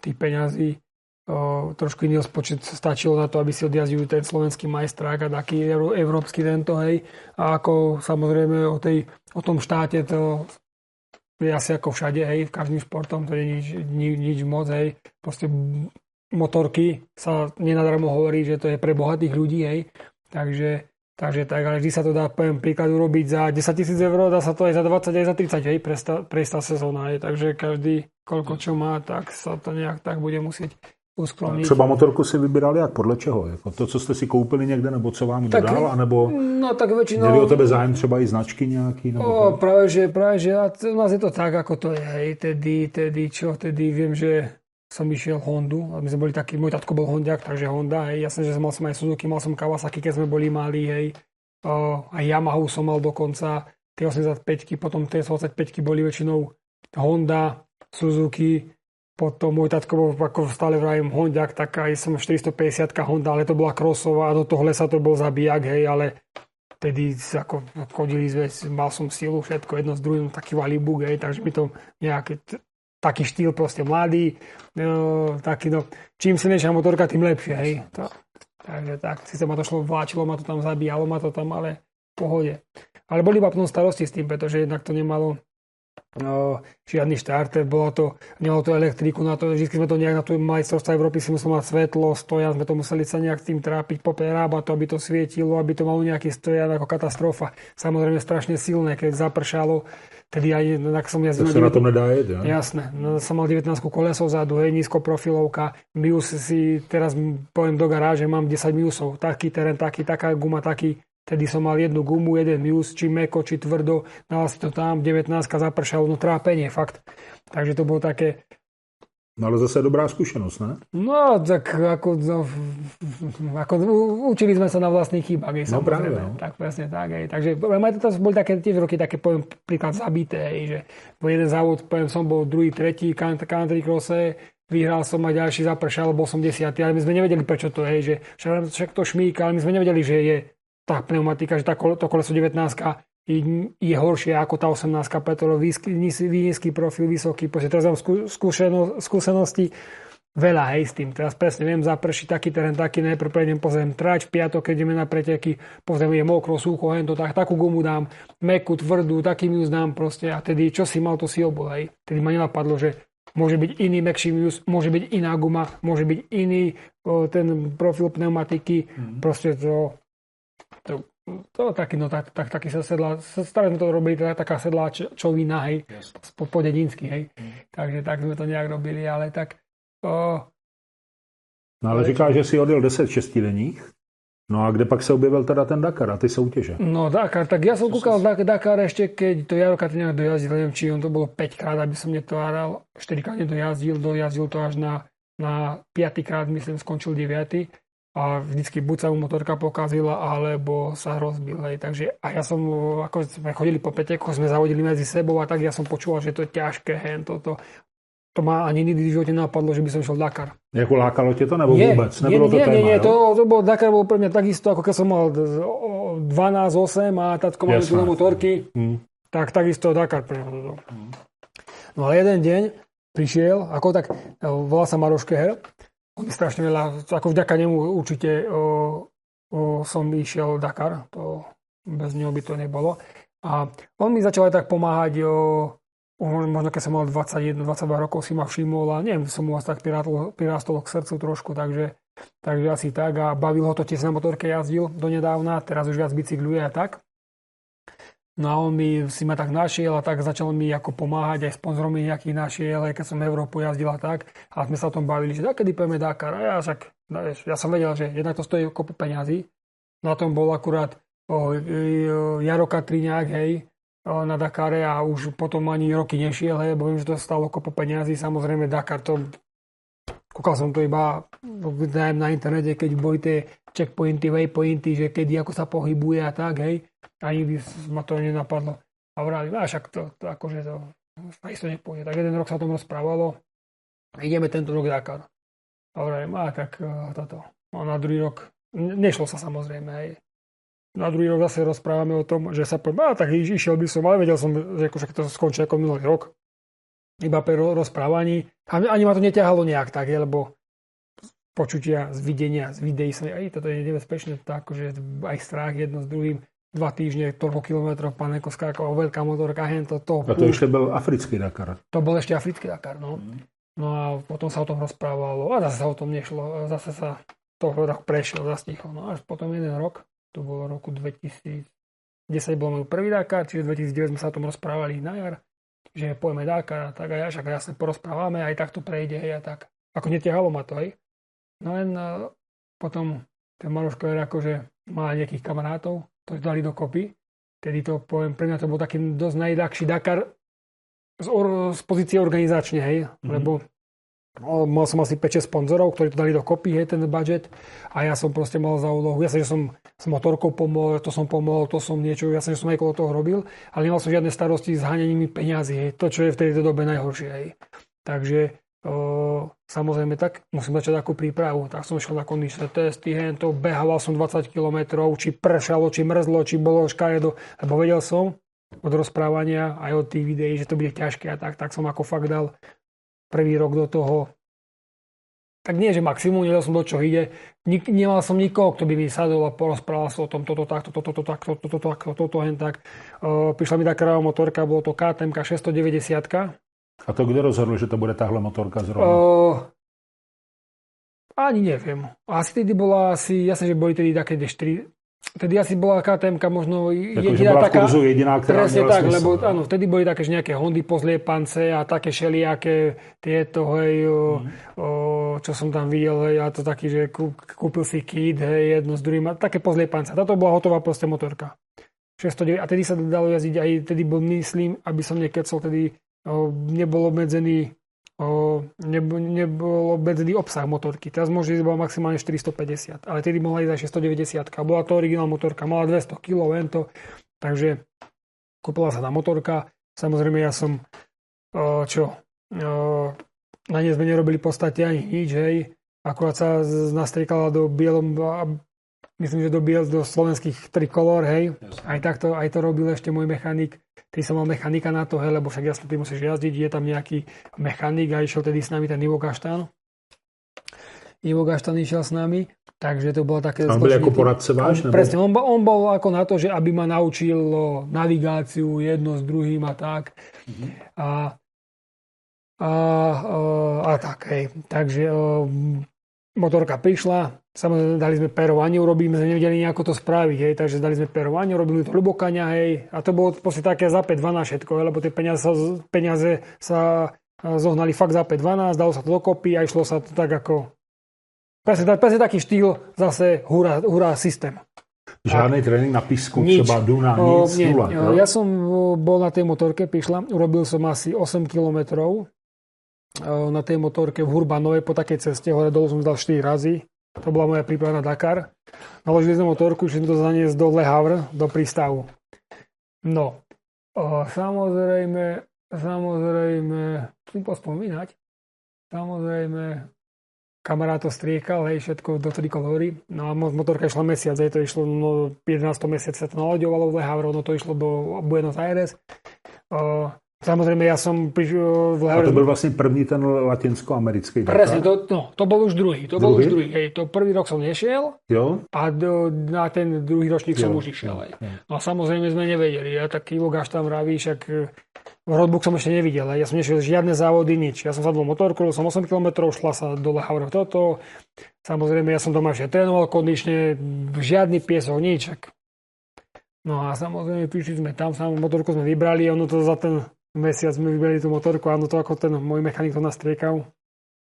tých peňazí trošku iný rozpočet stačilo na to, aby si odjazdil ten slovenský majstrák a taký európsky tento, hej. A ako samozrejme o tom štáte to... asi ako všade, hej, v každým športom to je nič moc, hej, proste motorky sa nenadarmo hovorí, že to je pre bohatých ľudí, hej, takže tak, ale vždy sa to dá, poviem príklad, urobiť za 10 000 €, dá sa to aj za 20, aj za 30, hej, prestá sezóna, hej, takže každý, koľko čo má, tak sa to nejak tak bude musieť usklonit. Třeba motorku si vybírali jak? Podle čeho? Jako to, co jste si koupili někde, nebo co vám dodal? Anebo no, tak většinou... Měli o tebe zájem třeba i značky nějaký? No, právě, že u nás je to tak, jako to je. Hej, tedy vím, že jsem išel Hondu. A my jsme byli taky, můj tatko byl Hondiak, takže Honda. Hej, jasně, že mal jsem aj Suzuki, mal jsem Kawasaki, keď jsme byli malí. Hej. A Yamahu som mal dokonca. Ty 85-ky, potom ty 85-ky boli většinou Honda, Suzuki. Potom môj tatko bol, ako stále vrajím, Hondiak, tak aj som 450-ka Honda, ale to bola crossová, do toho lesa to bol zabijak, hej, ale tedy ako chodili, mal som silu, všetko jedno s druhým, taký valibuk, hej, takže mi to nejaký taký štýl proste mladý, taký, no, čím silnejšia motorka, tým lepšie, hej. Takže tak, síce ma to šlo, vláčilo ma to tam, zabíjalo ma to tam, ale v pohode. Ale boli iba plno starosti s tým, pretože jednak to nemalo... No, žiadny štarter, nemalo to elektriku na to, vždy sme to nejak na tú majstrovstvá Európy si museli mať svetlo, stojan, sme to museli sa nejak tým trápiť, poperábať to, aby to svietilo, aby to malo nejaký stojan, ako katastrofa. Samozrejme strašne silné, keď zapršalo, tedy aj tak som jazdil... To sa na tom nedá jed, ja? Jasné, som mal 19 kolesov zádu, hej, nízkoprofilovka, Mius si teraz poviem do garáže, mám 10 Miusov, taký terén, taký, taká guma, taký. Tedy som mal jednu gumu, jeden Mius, či meko, či tvrdo, dala si to tam, 19-ka zapršalo, no trápenie, fakt. Takže to bolo také... No ale zase dobrá skúsenosť, ne? No, tak ako učili sme sa na vlastných chybách, hej, no, samozrejme. Práve, no. Tak presne tak, hej. Takže aj toto boli také tiež roky, také, poviem, príklad zabité, hej, že jeden závod, poviem, som bol druhý, tretí, country crosse, vyhral som a ďalší zapršal, bol som 10, ale my sme nevedeli, prečo to, hej, že však to šmíka, ale my sme nevedeli, že je tá pneumatika, že to koleso 19-ka je horšie ako tá 18-ka, pretože nízky profil, vysoký, pretože teraz mám skúsenosti veľa, hej, s tým. Teraz presne viem zapršiť taký terén, taký, najprv prejdem, pozriem trač, piatok, keď ideme na preteky, pozriem, je mokro, sucho, hej, to tak, takú gumu dám, mekú, tvrdú, taký Mius dám proste, a tedy čo si mal, to si obol, hej. Tedy ma nenapadlo, že môže byť iný mekší Mius, môže byť iná guma, môže byť iný ten profil pneumatiky, proste to taký, no taký sedlá, staré sme to robili, taká sedláčovina, hej, po dedinsky, hej, takže tak sme to nejak robili, ale tak... No ale říkáš, že si odjel 10 šestidenních, no a kde pak se objevil teda ten Dakar a ty soutěže? No Dakar, tak ja som kúkal Dakar ešte, keď to Jaro Katriak dojazdil, neviem, či on to bolo 5-krát, aby som netváral, 4-krát nedojazdil, dojazdil to až na na 5-krát, myslím, skončil 9. a vždycky buď sa mu motorka pokazila, alebo sa rozbil. Hej. Takže a ja som, ako sme chodili po petekoch, sme zavodili medzi sebou a tak ja som počúval, že to je ťažké, hen, toto. To má ani nikdy v živote napadlo, že by som šiel Dakar. Jako lákalo tě to nebo vůbec? To bol, Dakar bol pre mňa takisto, ako keď som mal 12-8 a tatko mal tu motorky, tak takisto Dakar pre mňa. No ale jeden deň prišiel, ako tak, volal sa Maroško Her, on mi strašne veľa, ako vďaka nemu určite som išiel Dakar, to bez neho by to nebolo. A on mi začal aj tak pomáhať, možno keď som mal 21-22 rokov, si ma všimol a neviem, som mu asi tak pirastol k srdcu trošku, takže asi tak. A bavil ho to, tiež na motorke jazdil donedávna, teraz už viac bicykluje a tak. No a on si ma tak našiel a tak začal mi ako pomáhať, aj sponzorom mi nejakých našiel, aj keď som Európu jazdil a tak. A sme sa o tom bavili, že kedy pojeme Dakar. A ja však, ja som vedel, že jednak to stojí kopu peňazí. Na tom bol akurát Jaro Katriak, hej, na Dakare a už potom ani roky nešiel, hej, bo viem, že to stalo kopu peňazí. Samozrejme Dakar, to kúkal som to iba na internete, keď boli tie checkpointy, waypointy, že kedy ako sa pohybuje a tak, hej, a nikdy ma to nenapadlo. A vrali, však to akože to isto nepôjde. Tak jeden rok sa o tom rozprávalo, ideme tento rok Dakar. A vrali, tak toto. A na druhý rok, nešlo sa samozrejme, hej. Na druhý rok zase rozprávame o tom, že sa poviem, tak išiel by som, ale vedel som, že to skončí ako minulý rok. Iba pre rozprávaní. Ani ma to neťahalo nejak tak, lebo počutia, z videnia, z videí sa, aj toto je nebezpečné, takže aj strach jedno s druhým. 2 týždne, toľko kilometrov, panenko skákal, veľká motorka, hento, to. A to ešte bol africký Dakar. To bol ešte africký Dakar, no. No a potom sa o tom rozprávalo a zase sa o tom nešlo. Zase sa to rok prešiel, zastichol. No až potom jeden rok. To bolo roku 2010, bol môj prvý Dakar, čiže 2009 sme sa o tom rozprávali na jar, že pojme Dakar a tak a ja, však ja sa porozprávame, aj tak to prejde, hej, a tak. Ako netiahalo ma to, hej. No len potom ten Maroško Her akože má nejakých kamarátov, to dali dokopy, tedy to poviem, pre mňa to bol taký dosť najľahší Dakar z pozície organizačne, hej, lebo mal som asi 5-6 sponzorov, ktorí to dali dokopy, hej, ten budget a ja som proste mal za úlohu, jasne, že som s motorkou pomohol, to som niečo, jasne, že som aj okolo toho robil, ale nemal som žiadne starosti s háňanými peňazí, hej, to, čo je v tejto dobe najhoršie, hej. Takže samozrejme tak, musím začať takú prípravu, tak som šiel na kondičné testy, hej, to behával som 20 km, či pršalo, či mrzlo, či bolo škaredo, lebo vedel som od rozprávania aj od tých videí, že to bude ťažké a tak som ako fakt dal prvý rok do toho, tak nie, že maximum, nedal som do čo ide. Nemal som nikoho, kto by mi sadol a porozprával sa o tom, toto, takto, toto, takto, toto, takto, toto, hen tak. Prišla mi tá kráva motorka, bolo to KTM 690. A to kde rozhodli, že to bude táhle motorka zrovna? Ani neviem. Asi tedy bola, jasne, že boli tedy také 4. Vtedy asi bola KTM-ka možno jediná taká. Kurzu, jediná, ktorá presne tak, lebo áno, vtedy boli také nejaké Hondy pozliepance a také šelijaké tieto, hej, čo som tam videl, hej, a to taký, že kúpil si kit, hej, jedno s druhým, a také pozliepance. Táto bola hotová proste motorka. 609, a tedy sa dalo jazdiť, aj tedy bol, myslím, aby som nekecol, tedy nebol obmedzený obsah motorky. Teraz môže ísť maximálne 450, ale tedy mohla ísť aj 690. Bola to originál motorka, mala 200 kg, takže kúpila sa tá motorka. Samozrejme ja som na nej sme nerobili v podstate ani nič, hej. Akurát sa nastriekala do slovenských trikolor, hej. Aj to robil ešte môj mechanik. Tedy som mal mechanika na to, hej, lebo však jasno, ty musíš jazdiť, je tam nejaký mechanik a išiel tedy s nami ten Ivo Gaštán. Ivo Gaštán išiel s nami, takže to bolo také... On bol ako poradce váš? Presne, on bol ako na to, že aby ma naučil navigáciu jedno s druhým a tak. A tak, hej. Takže motorka prišla, samozrejme dali sme perovanie, urobili sme nevedeli nejako to spraviť, hej, takže dali sme perovanie, urobili to ľubokania, hej, a to bolo proste také za 5-12 všetko, hej, lebo tie peniaze sa zohnali fakt za 5-12, dalo sa to dokopy a išlo sa to tak ako presne taký štýl, zase hurá systém. Žádnej tréning na písku, třeba Duna, nic, nula. Ja som bol na tej motorke, prišla, urobil som asi 8 kilometrov na tej motorke v Hurbanovej po takej ceste, hore dolu som zdal 4 razy. To bola moja príprava na Dakar. Naložili sme motorku, išli sme to zaniesť do Le Havre, do prístavu. No, samozrejme, chcem pospomínať, samozrejme, kamarát to striekal, hej, všetko do trikolóry. No a motorka išla mesiac, hej, to išlo, no, 11. mesiac sa to naloďovalo v Le Havre, no to išlo do Buenos Aires. Samozrejme, ja som v Le Havre... A to bol vlastne první ten latinsko-americký Dakar? Presne, to bol už druhý, hej, to prvý rok som nešiel, jo? A na ten druhý ročník, jo, som už išiel, hej. No a samozrejme sme nevedeli, ja tak Ivo Gaštán vraví, však roadbook som ešte nevidel, ja som nešiel žiadne závody, nič. Ja som sadol motorku, som 8 km, šla sa do Le Havre toto. Samozrejme, ja som doma všetko trénoval kondične, žiadny piesok, nič. No a samozrejme, prišli sme tam, motorku sme vybrali, ono to za ten mesiac sme vybrali tú motorku, áno, to ako ten môj mechanik to nastriekal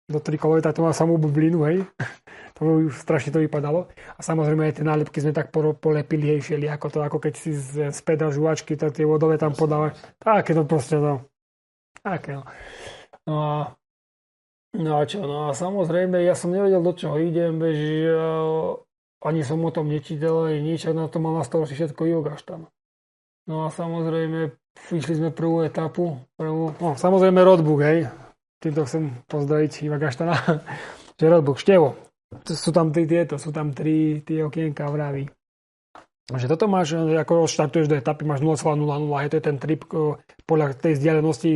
do trikolovej, tak to má samú bublinu, hej. To strašne to vypadalo. A samozrejme aj tie nálepky sme tak polepili, hej, šeli, ako keď si späda žuvačky, tak tie vodové tam podávaš. Také to proste, no. Také, no. No a samozrejme, ja som nevedel, do čoho idem, že ani som o tom nečítal, nič, na to mal na starosti všetko Ivo Gaštán. No a samozrejme, išli sme prvú etapu, no samozrejme roadbook, hej. Týmto chcem pozdraviť Iva Gaštana, že roadbook, Števo. Sú tam tri tie okienka vraví. Takže toto máš, ako štartuješ do etapy, máš 0,00, hej, to je ten trip podľa tej vzdialenosti,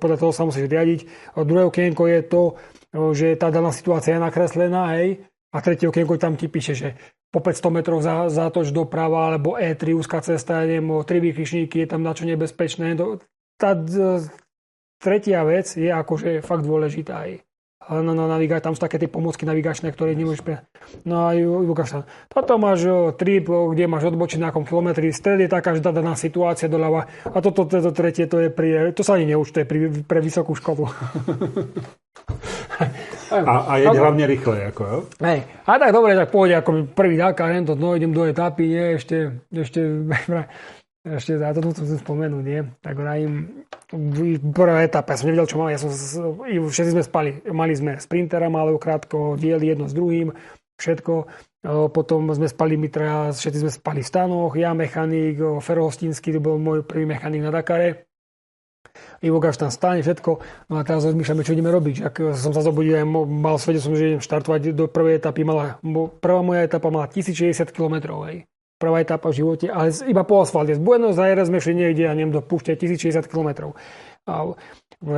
podľa toho sa musíš riadiť. Druhé okienko je to, že tá daná situácia je nakreslená, hej, a tretie okienko tam ti píše, že po 500 metrov zátoč doprava, alebo E3, úzka cesta, neviem, 3 výkričníky, je tam na čo nebezpečné. Tá tretia vec je akože fakt dôležitá, hej. Tam sú také tie pomôcky navigačné, ktoré nemôžeš pre... No a Ivo Gaštán. Toto máš trip, kde máš odbočí na akom kilometri, stred je taká, že daná situácia doľava. A toto tretie, to je pri... To sa ani neúčtuje pre vysokú školu. A je hlavne rýchle, ako jo? Hej. A tak dobre, tak pôjde ako prvý Dakar, no idem do etapy, nie, ešte za to chcem spomenúť, nie? Tak im prvá etapa, ja som nevedel, čo mám, všetci sme spali, mali sme sprintera, malého krátko, dieli jedno s druhým, všetko, potom sme spali my traja, všetci sme spali v stanoch, ja mechanik, Fero Hostinský, to bol môj prvý mechanik na Dakare, Ivo Gaštán stáne, všetko, no a teraz rozmýšľame, čo ideme robiť, ak som sa zobudil, mal svedel som, že idem štartovať do prvej etapy, prvá moja etapa mala 1060 km, hej. Prvá etapa v živote, ale iba po asfalte. Z Buenos Aires sme šli niekde, ja neviem, do púšte 1060 km. A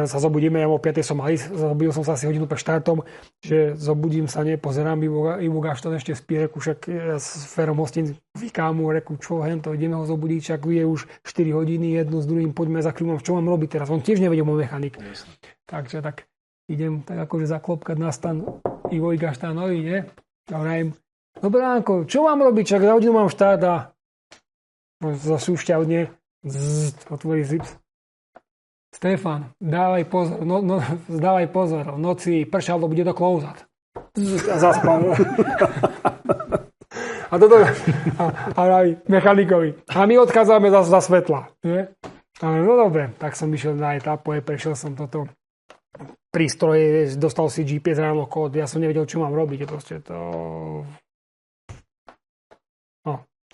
sa zobudíme, ja o 5. som mal ísť, zobudil som sa asi hodinu pred štartom, že zobudím sa, nepozerám, Ivo Gaštán ešte spí, reku, však ja s Ferom Hostin vykámu, reku, čo, hento, ideme ho zobudiť, však je už 4 hodiny, jedno s druhým, poďme za klimom, čo mám robiť teraz? On tiež nevedel, môj mechanik. Yes. Takže tak idem tak akože zaklopkať na stan Ivo Gaštánovi, nie? Dobre, Dobránko, čo mám robiť? Čak za hodinu mám štát a zašúšťavne otvorí zips. Štefan, dávaj pozor, v noci pršal, to bude to klouzat. A zaspal. A toto mechanikovi. A my odkazáme za svetla. Nie? Ale no dobre, tak som išiel na etapu, prešiel som toto prístroje, dostal si GPS ráno kód, ja som nevedel, čo mám robiť, proste to...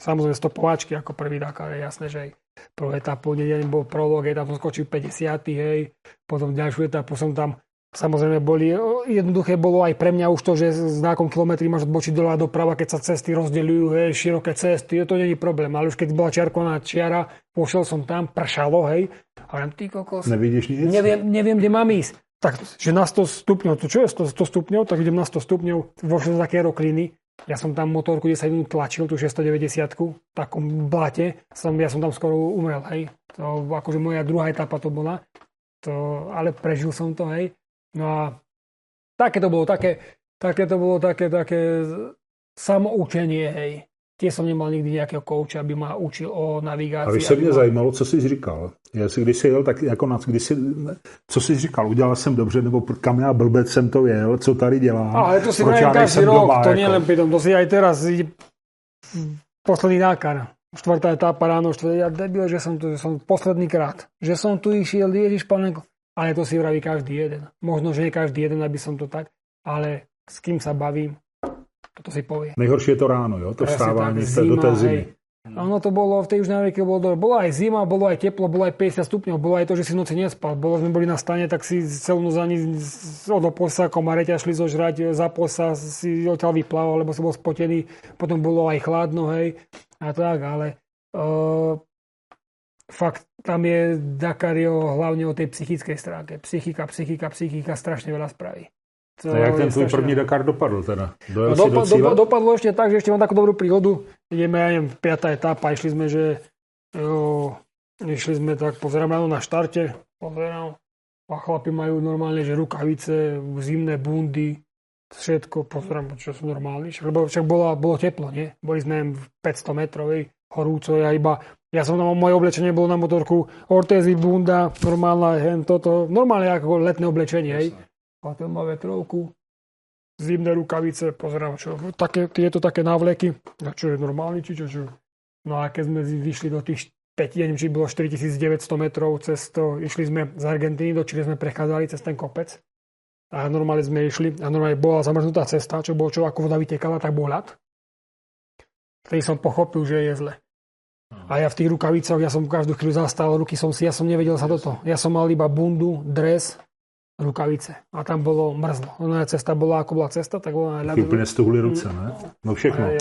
Samozrejme stopovačky ako prvý Dakar, je jasné, že aj prvú etapu, niekde bol prolog, tam som skočil 50, hej, potom ďalšiu etapu som tam, samozrejme boli, jednoduché bolo aj pre mňa už to, že s nákom kilometri máš odbočiť doľava doprava, keď sa cesty rozdeľujú, hej, široké cesty, to nie je problém, ale už keď bola čiarkovaná čiara, pošiel som tam, pršalo, hej, a len ty kokos, nevidíš nič? Neviem, kde mám ísť. Tak, že na 100 stupňov, to čo je 100 stupňov, tak idem na 100 stupňov, vošiel do také rokliny. Ja som tam motorku 10 minút tlačil, tú 690-ku, v takom blate. Ja som tam skoro umrel, hej. To akože moja druhá etapa to bola. Ale prežil som to, hej. No a také to bolo samoučenie, hej. Tie som nemal nikdy nejakého kouča, aby ma učil o navigaci. A vy se mě zajímalo, co jsi říkal. Když jsi jel, tak jako co jsi říkal, udělal jsem dobře, nebo kam já blbec jsem to jel, co tady dělám. Ale to si najím každý rok, doma, to nejen pitom, to si aj teraz, posledný Dakar, čtvrtá etapa ráno, já debil, že jsem posledný krát, že jsem tu išiel, ježiš panenko, Ale to si vraví každý jeden. Možno, že je každý jeden, aby som to tak, ale s kým sa bavím, toto si povie. Nejhoršie je to ráno, jo? To vstávanie do tej zimy. Áno, to bolo v tej Južnej Amerike, bola aj zima, bolo aj teplo, bolo aj 50 stupňov, bolo aj to, že si v noci nespal. Sme boli na stane, tak si celú noc ani od oposa, komáre ťa šli zožrať, za posa si odtiaľ vyplával, lebo si bol spotený, potom bolo aj chladno, hej, a tak, ale fakt tam je Dakar hlavne o tej psychickej stránke. Psychika strašne veľa spraví. A jak ten tvoj první Dakar dopadl teda? Dopadlo ešte tak, že ešte mám takú dobrú príhodu. Ideme, ja neviem, 5. etapa, išli sme tak, pozerám ráno na štarte, a chlapi majú normálne, že rukavice, zimné bundy, všetko, pozerám, čo sú normálni. Lebo však bolo teplo, nie? Boli sme, neviem, v 500 metrovej, horúco, moje oblečenie bolo na motorku, ortézy, bunda, normálne ako letné oblečenie, hej. Patel má vetrovku, zimné rukavice, pozerám, tieto také návleky, čo je normálne, čo. No a keď sme vyšli do tých 5, neviem, či bolo 4900 metrov cez to, išli sme z Argentíny do Chile, sme prechádzali cez ten kopec a normálne sme išli a normálne bola zamrznutá cesta, čo ako voda vytekala, tak bol ľad. Vtedy som pochopil, že je zle. A ja v tých rukavicoch, ja som každú chvíľu zastal, ja som nevedel sa do toho. Ja som mal iba bundu, dres, rukavice. A tam bolo mrzlo. Ona cesta bola, ako bola cesta, tak bola ľadu. Úplne stuhli ruce, ne? No všechno.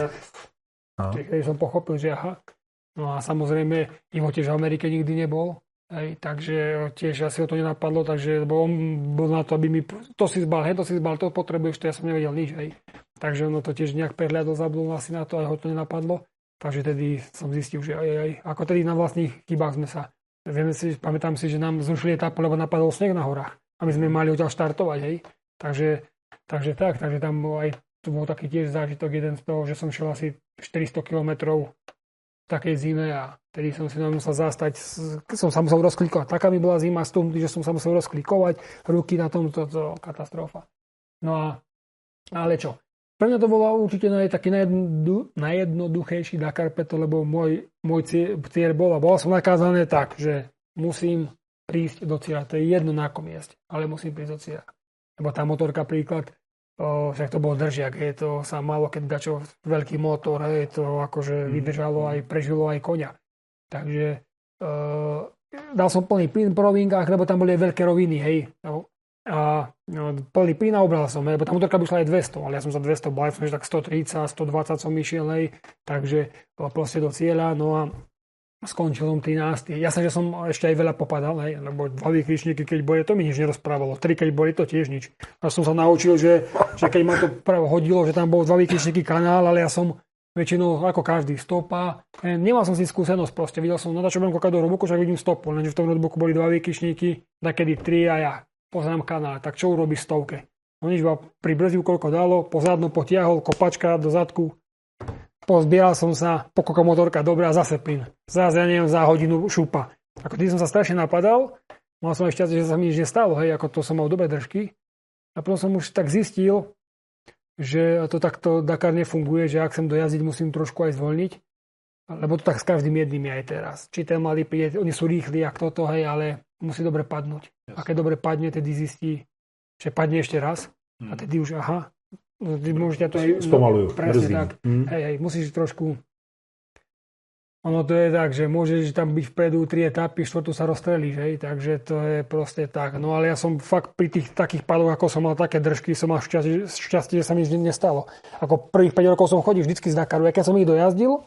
Keď som pochopil, že aha. No a samozrejme, Ivo tiež v Amerike nikdy nebol. Hej, takže tiež asi ho to nenapadlo, takže on bol na to, aby mi to si zbal, to potrebuješ, to ja som nevedel nič. Hej. Takže ono to tiež nejak prehľadol, zabudol asi na to, aj ho to nenapadlo. Takže tedy som zistil, že ako tedy na vlastných chybách sme sa. Pamätám si, že nám zrušili etapu, lebo napadol sneh na horách. A my sme mali odtiaľ štartovať, hej. Takže tam bol taký tiež zážitok jeden z toho, že som šiel asi 400 km v takej zime a tedy som si musel zastať, som sa musel rozklikovať. Taká mi bola zima, že som sa musel rozklikovať, ruky na tomto, to katastrofa. No a, ale čo? Pre mňa to bolo určite taký najjednoduchejší Dakar, lebo môj cieľ bol som nakázaný tak, že musím prísť do cieľa. To je jedno na akom mieste, ale musím prísť do cieľa. Lebo tá motorka príklad, však to bol držiak, je to sa málo keď dačo veľký motor, je to akože vydržalo aj, prežilo aj koňa. Takže dal som plný plyn po rovinkách, lebo tam boli veľké roviny, hej. A plný plyn a obral som, lebo tá motorka by šla aj 200, ale ja som za 200 bal, som tak 130, 120 som išiel, hej, takže proste do cieľa, no a skončil som 13. Jasne, že som ešte aj veľa popadal, hej, lebo dva výkričníky, keď boli, to mi nič nerozprávalo, tri, keď boli, to tiež nič. A som sa naučil, že keď ma to práve hodilo, že tam bol dva výkričníky kanál, ale ja som väčšinou, ako každý, stopa. Nemal som si skúsenosť proste, videl som, na čo budem kokať do roadbooku, že vidím stopu, lenže v tom roadbooku boli dva výkričníky, nakedy tri a ja. Poznám kanál, tak čo urobíš v stovke? On iba pribrzdil, koľko dalo, pozadno potiahol, kopačka do zadku, pozbieral som sa, pokoka motorka, dobrá, zase plyn. Zase, ja neviem, za hodinu šupa. Ako tým som sa strašne napadal, mal som aj šťastie, že sa mi nič nestalo, hej, ako to som mal dobre držky. A potom som už tak zistil, že to takto Dakar nefunguje, že ak chcem dojazdiť, musím trošku aj zvoľniť, lebo to tak s každým jedným je aj teraz. Či ten malý príde, oni sú rýchli, jak toto, hej, ale musí dobre padnúť. A keď dobre padne, tedy zistí, že padne ešte raz. A tedy už, môžete to aj... Spomalujú, presne tak. Hej, musíš trošku... Ono to je tak, že môžeš tam byť vpredu 3 etapy, 4 sa rozstrelíš, hej, takže to je proste tak. No ale ja som fakt pri tých takých padoch, ako som mal také držky, som mal šťastie, že sa mi nič nestalo. Ako prvých 5 rokov som chodil vždycky z Dakaru, keď som ich dojazdil,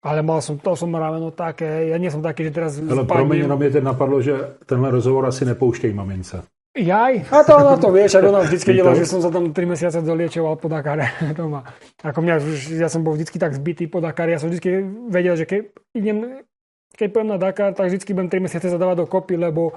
ale to som rameno také, ja nie som taký, že teraz spadnem. Ale pro mě jenom je teď napadlo, že tenhle rozhovor asi nepouštěj mamince. Jaj, a to ona to vieš, ako ona vždycky dělala, že som sa tam 3 mesiace doliečoval po Dakare doma. Ako mňa, ja som bol vždycky tak zbitý po Dakare, ja som vždycky vedel, že keď pôjdem na Dakar, tak vždycky budem 3 mesiace zadávať do kopy, lebo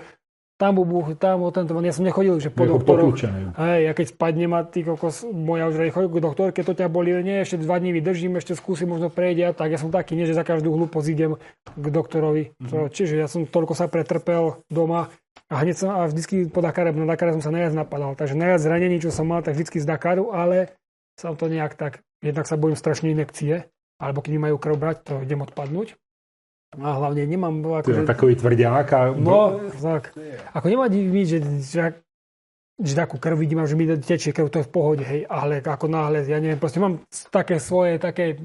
tam bubuch, tam otentovaný, ja som nechodil, že po doktoroch. Hej, ja keď spadnem a ty kokos, moja už chodil k doktorke, to ťa bolí, nie, ešte 2 dní vydržím, ešte skúsim, možno prejde, tak ja som taký, nie, že za každú hlúposť idem k doktorovi. Čiže ja som toľko sa pretrpel doma a hneď som, a vždycky po Dakare, na Dakare som sa najviac napadal, takže najviac zranení, čo som mal, tak vždycky z Dakaru, ale som to nejak tak, jednak sa bojím strašne inekcie, alebo keď mi majú krv brať, to idem odpadnúť. A hlavne nemám... Akože, takový tvrdák a... No, tak. Ako nevadí mi, že takú krv vidím, že mi tečie krv, to je v pohode, hej, ale ako náhle, ja neviem, proste mám také svoje, také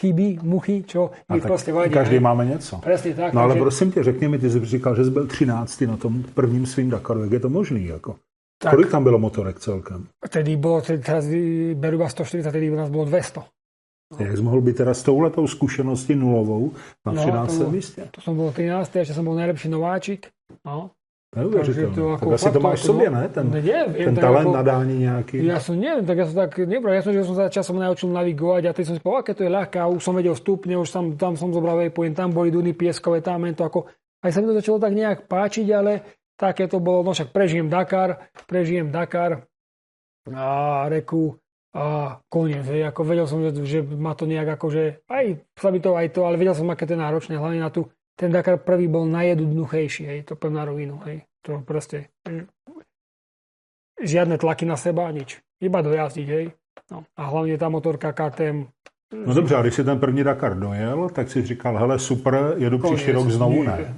chyby, muchy, čo mi proste vadí. Každý hej. Máme něco. Presne tak. No ale že... prosím tě, řekni mi, ty jsi říkal, že jsi byl 13. na tom prvním svým Dakaru, jak je to možný, jako? Tak. Kolik tam bylo motorek celkem? Tedy bylo, teraz beru iba 140, tedy nás bylo 200. No. Jak jsi mohl být teda s touhletou zkušeností nulovou na 13. No, místě? To jsem byl 13. ještě jsem byl nejlepší nováčik. No. Neuvěřitelné. Tak asi to máš v sobě, ne? Ten talent jako, nadání nějaký. Já jsem nevím, tak já jsem tak nebral. Já jsem, že jsem za časom naučil navigovat a teď jsem si povedal, aké to je ľahké. A už jsem vedel stupne, už tam jsem zobral waypoint, tam boli duny pieskové, tam je to ako... Aj sa mi to začalo tak nejak páčiť, ale také to bolo, no však prežijem Dakar a reku a koniec. Ako vedel som, že má to nejak akože, aj to, ale vedel som, aké to je náročné, hlavne na tú. Ten Dakar prvý bol najjednoduchejší, hej, to poviem na rovinu, hej, to proste, žiadne tlaky na seba, nič, iba dojazdiť, hej, no, a hlavne tá motorka KTM. No dobře, a když si ten první Dakar dojel, tak si říkal, hele, super, jedu příští rok znovu, ne?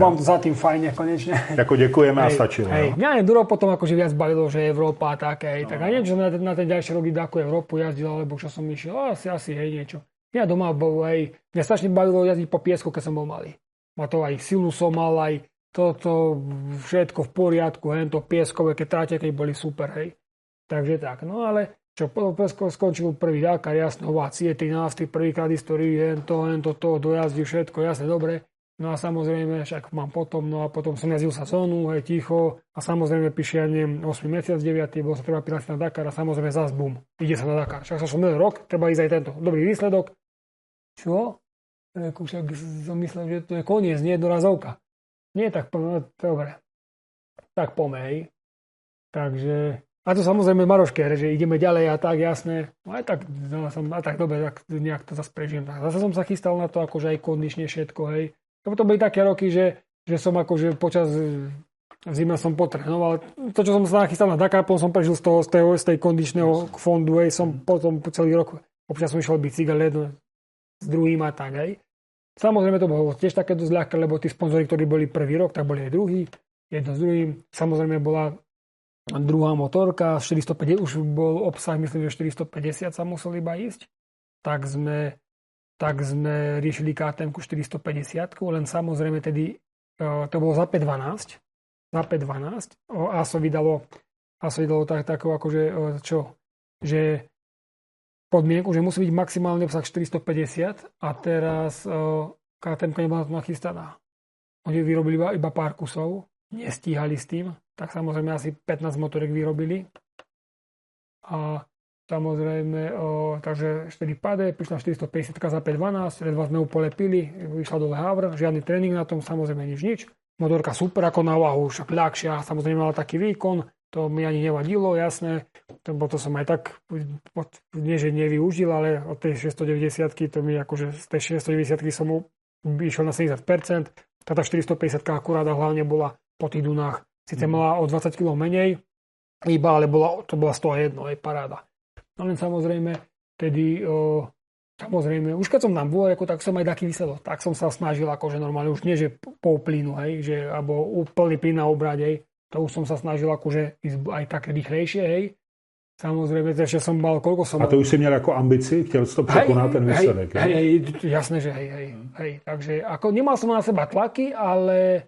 Mám za tým fajne, konečne. Jako děkujeme a stačilo. Hej, mňa enduro potom akože viac bavilo, že Európa a také, hej, tak a niečo na ten ďalší rok ako Európu jazdil, alebo čo som išiel, asi, hej, niečo. Ja doma bol, hej, mňa strašne bavilo jazdiť po piesku, keď som bol malý. A to aj silu som mal, aj toto, všetko v poriadku, hej, to pieskové, keď tráte, keď boli super, hej. Takže tak, no ale, čo, potom skončil prvý Dakar, jasno, ovácie, 13, prvýkrát histórii, hej, to, dojazdí všetko, jasne, dobre. No a samozrejme, však mám potom, no a potom som jazdil sa sonu, hej, ticho, a samozrejme píše, ja neviem, 8 mesiac, 9, bol sa treba písať na Dakar, a samozrejme zás bum, ide sa na Dakar. Však som jeden rok, treba ísť aj tento dobrý výsledok. Čo? Však som myslel, že to je koniec, nie jednorazovka. Nie, tak poďme, dobre. Tak pomej. Takže, a to samozrejme Maroško Her, že ideme ďalej a tak, jasné. A tak dobre, tak nejak to zase prežijem. Zase som sa chystal na to, akože aj kondične všetko, hej. To boli také roky, že som akože počas zima som potrenoval. To, čo som sa nachystal na Dakar, potom som prežil z tej kondičného fondu, hej, som potom celý rok, občas som išiel bicykel, s druhým a tak, hej. Samozrejme to bolo tiež také dosť ľahké, lebo tí sponzori, ktorí boli prvý rok, tak boli aj druhý, jedno s druhým. Samozrejme bola druhá motorka, 450, už bol obsah, myslím, že 450 sa musel iba ísť. Tak sme riešili KTM-ku 450, len samozrejme tedy to bolo za 512. Za 512 ASO vydalo takú akože čo, že podmienku, že musí byť maximálny obsah 450 a teraz KTM-ka nebola na to nachystaná. Oni vyrobili iba pár kusov, nestíhali s tým, tak samozrejme asi 15 motorek vyrobili a samozrejme takže 4 pade, prišla 450 za 512, ledva sme ju polepili, vyšla do Le Havre, žiadny tréning na tom, samozrejme nič. Motorka super ako na váhu, však ľahšia, samozrejme mala taký výkon. To mi ani nevadilo, jasné. To som aj tak, nie že nevyužil, ale od tej 690-ky, to mi akože z tej 690-ky som išiel na 70%. Tá 450-ka akurát hlavne bola po tých dunách. Sice mala o 20 kg menej, iba, ale to bola 101, je paráda. No len samozrejme, samozrejme, už keď som tam bol, tak som aj taký výsledok. Tak som sa snažil akože normálne, už nie že po plynu, hej, že, alebo úplný plyn na obrad, hej. To už som sa snažil akože ísť aj tak rýchlejšie, hej. Samozrejme, že som mal, koľko som... A to už si měl ako ambici? Chtěl si to překonat ten výsledek, hej? Jasné, že hej. Takže ako nemal som na seba tlaky, ale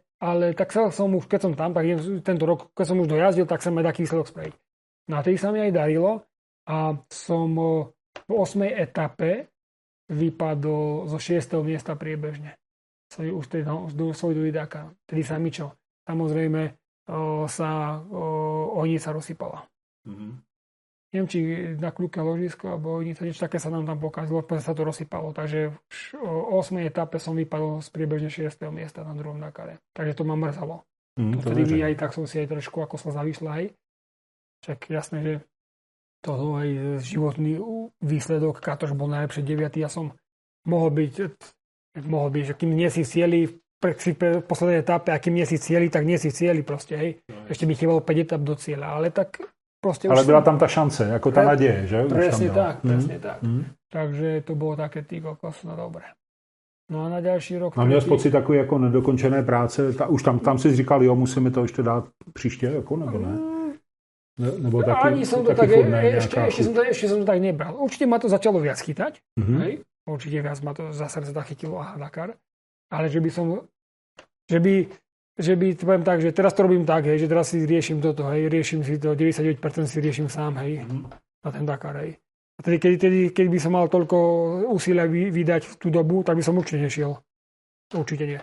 tak som už, keď som tam, tak tento rok, keď som už dojazdil, tak som aj taký výsledok spraviť. No a tedy sa mi aj darilo a som v 8. etape vypadol zo 6. miesta priebežne. Už tedy svoj druhý Dakar. Tedy sa mi čo? Samozrejme, ohnica rozsypala. Neviem, či na kľúke ložisko alebo ohnica, niečo také sa nám tam pokazilo, pretože sa to rozsypalo. Takže v 8. etape som vypadol z priebežne 6. miesta na druhom Dakare. Takže to ma mrzalo. Vtedy aj tak som si aj trošku ako sa zavyšla aj. Však jasné, že toho aj životný výsledok, Katoš bol najlepšie 9. Ja som mohol byť, že kým nie si sieli v poslednej etape, a kým nie si cieľi proste, hej. Ešte by chýbalo 5 etap do cieľa, ale tak proste... Ale byla tam tá šance, ako tá nadeje, že? Presne tak. Takže to bolo také, ty kokos, no dobre. No a na další rok... A měl jsi pocit takový jako nedokončené práce, už tam jsi říkal, jo, musíme to ještě dát příště, jako, nebo ne? Nebo no, taky, ani jsem to tak, ještě jsem to tak nebral. Určitě ma to začalo viac chytať, hej? Určitě viac ma to za srdce chytilo a Dakar, ale že by som, že by poviem tak, že teraz to robím tak, hej, že teraz si riešim toto, hej, riešim si to, 99% si riešim sám, hej, na ten Dakar, hej. A tedy, keď by som mal toľko úsilia vydať v tú dobu, tak by som určite nešiel. Určite nie.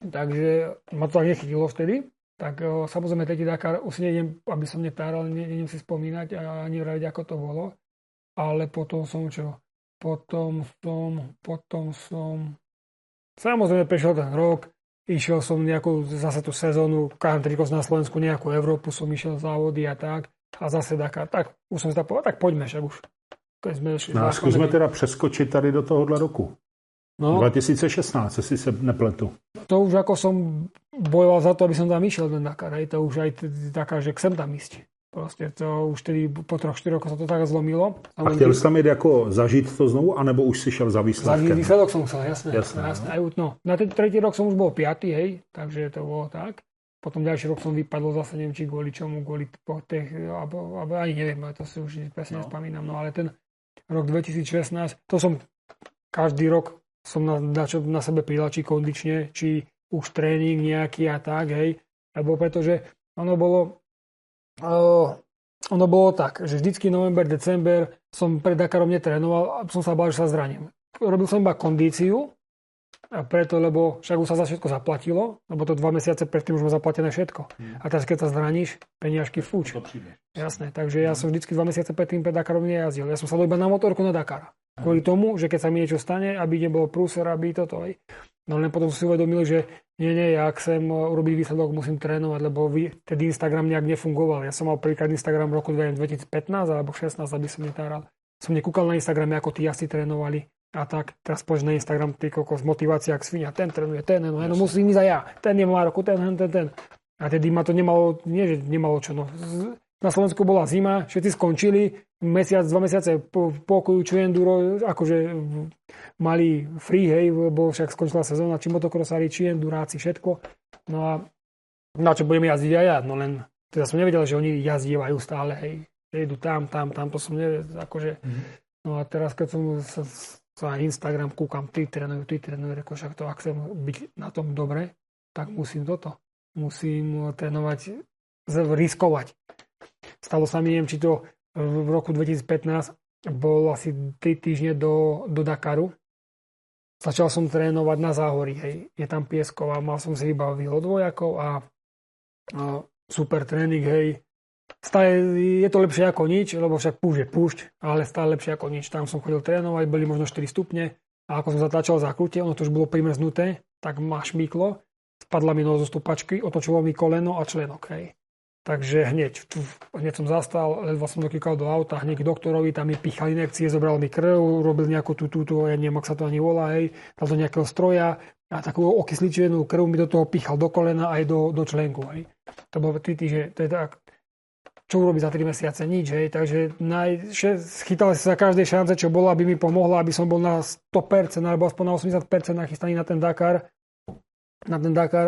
Takže ma to tak nechytilo vtedy. Tak samozrejme, tretí Dakar, už nejdem, aby som nepáral, nejdem si spomínať a ani vraviť, ako to bolo. Ale potom som čo? Potom som... Samozrejme, prešiel ten rok, išiel som nejakú zase tú sezónu, každýkrát na Slovensku, nejakú Európu som išiel závody a tak. A zase Dakar. Tak už jsem si tak povedal, tak pojďme, že už. No, zkusme teda přeskočit tady do tohohle roku. No, 2016, jestli se nepletu. To už jako jsem bojoval za to, aby jsem tam išel ten Dakar. Hej. To už aj taká, že chcem tam ísť. Prostě to už tedy po 3-4 rokoch se to tak zlomilo. A chtěl jsi tam jít jako zažít to znovu, anebo už si šel za výsledkem? Za výsledok jsem musel, jasné. No. Na ten tretí rok jsem už byl 5. hej, takže to bylo tak. Potom ďalší rok som vypadol zase, neviem, či kvôli čomu, kvôli tých, alebo ani neviem, to si už presne nespomínam, no ale ten rok 2016, to som každý rok som na sebe pridal, či kondične, či už tréning nejaký a tak, hej, lebo pretože ono bolo tak, že vždycky november, december som pred Dakarom netrénoval a som sa bál, že sa zraním. Robil som iba kondíciu, a preto, lebo však už sa za všetko zaplatilo, lebo to 2 mesiace predtým už má zaplatené všetko. A teraz keď sa zraníš, peniažky fuč. Jasné, takže ja som vždycky 2 mesiace predtým pred Dakarom nejazdil. Ja som sa iba na motorku na Dakara. Kvôli tomu, že keď sa mi niečo stane, aby nebolo prúser, aby toto. No len potom som si uvedomil, že nie, ja chcem urobiť výsledok, musím trénovať, lebo vtedy Instagram nejak nefungoval. Ja som mal príklad Instagram v roku 2015 alebo 16, aby som netáral. Som nekúkal na Instagrame, ako tí jazdci trénovali. A tak, teraz poď na Instagram, ty kokos, motivácia, jak svinia, ten trénuje, no musím ísť aj ja, ten je v Maroku, ten. A tedy ma to nemalo, nie že nemalo čo, no. Na Slovensku bola zima, všetci skončili, mesiac, 2 mesiace pokoju, čo enduro, akože mali free, hej, lebo však skončila sezóna, či motokrosári, či enduráci, všetko. No a na čo budeme jazdiť aj ja, no len, teda som nevedel, že oni jazdievajú stále, hej, idú tam, to som nevedel, akože. No a teraz, keď som na Instagram kúkam, ty trénujú, ako však to, ak chcem byť na tom dobre, tak musím toto. Musím trénovať, riskovať. Stalo sa mi, neviem, či to v roku 2015 bol asi 3 týždne do Dakaru. Začal som trénovať na Záhorí, hej. Je tam pieskov a mal som si vybavil od vojakov a super tréning, hej. Stále je to lepšie ako nič, lebo však púšť je púšť, ale stále lepšie ako nič. Tam som chodil trénovať, boli možno 4 stupne a ako som zatlačal zákrutie, ono to už bolo primrznuté, tak ma šmýklo, spadla mi nos zo stupačky, otočilo mi koleno a členok. Hej. Takže hneď som zastal, ledva som dokýkal do auta, hneď k doktorovi, tam mi píchali injekcie, zobral mi krv, robil nejakú tú, ja neviem, ak sa to ani volá, hej, dal do nejakého stroja a takú okysličenú krv mi do toho píchal do kolena aj do členku. Hej. To bolo 3 týždne, to je tak. Čo urobiť za 3 mesiace? Nič, hej. Takže chytal si sa každej šance, čo bola, aby mi pomohla, aby som bol na 100% alebo aspoň na 80% nachystaný na ten Dakar,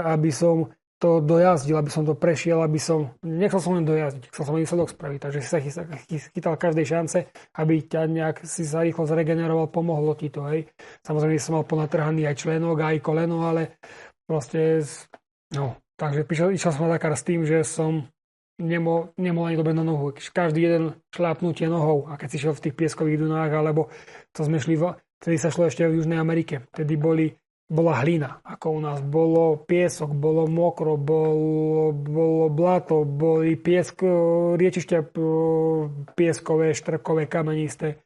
aby som to dojazdil, aby som to prešiel, aby som... Nechcel som len dojazdiť, chcel som len výsledok spraviť. Takže si sa chytal každej šance, aby ťa nejak si sa rýchlo zregeneroval, pomohlo ti to, hej. Samozrejme, som mal ponatrhaný aj členok, aj koleno, ale proste... No, takže išiel som na Dakar s tým, že som... Nemohol ani dobre na nohu. Každý jeden šlápnutie nohou. A keď si šiel v tých pieskových dunách, alebo to sme šli, vtedy sa šlo ešte v Južnej Amerike. Vtedy bola hlina, ako u nás. Bolo piesok, bolo mokro, bolo blato, boli piesk, riečišťa pieskové, štrkové, kamenisté.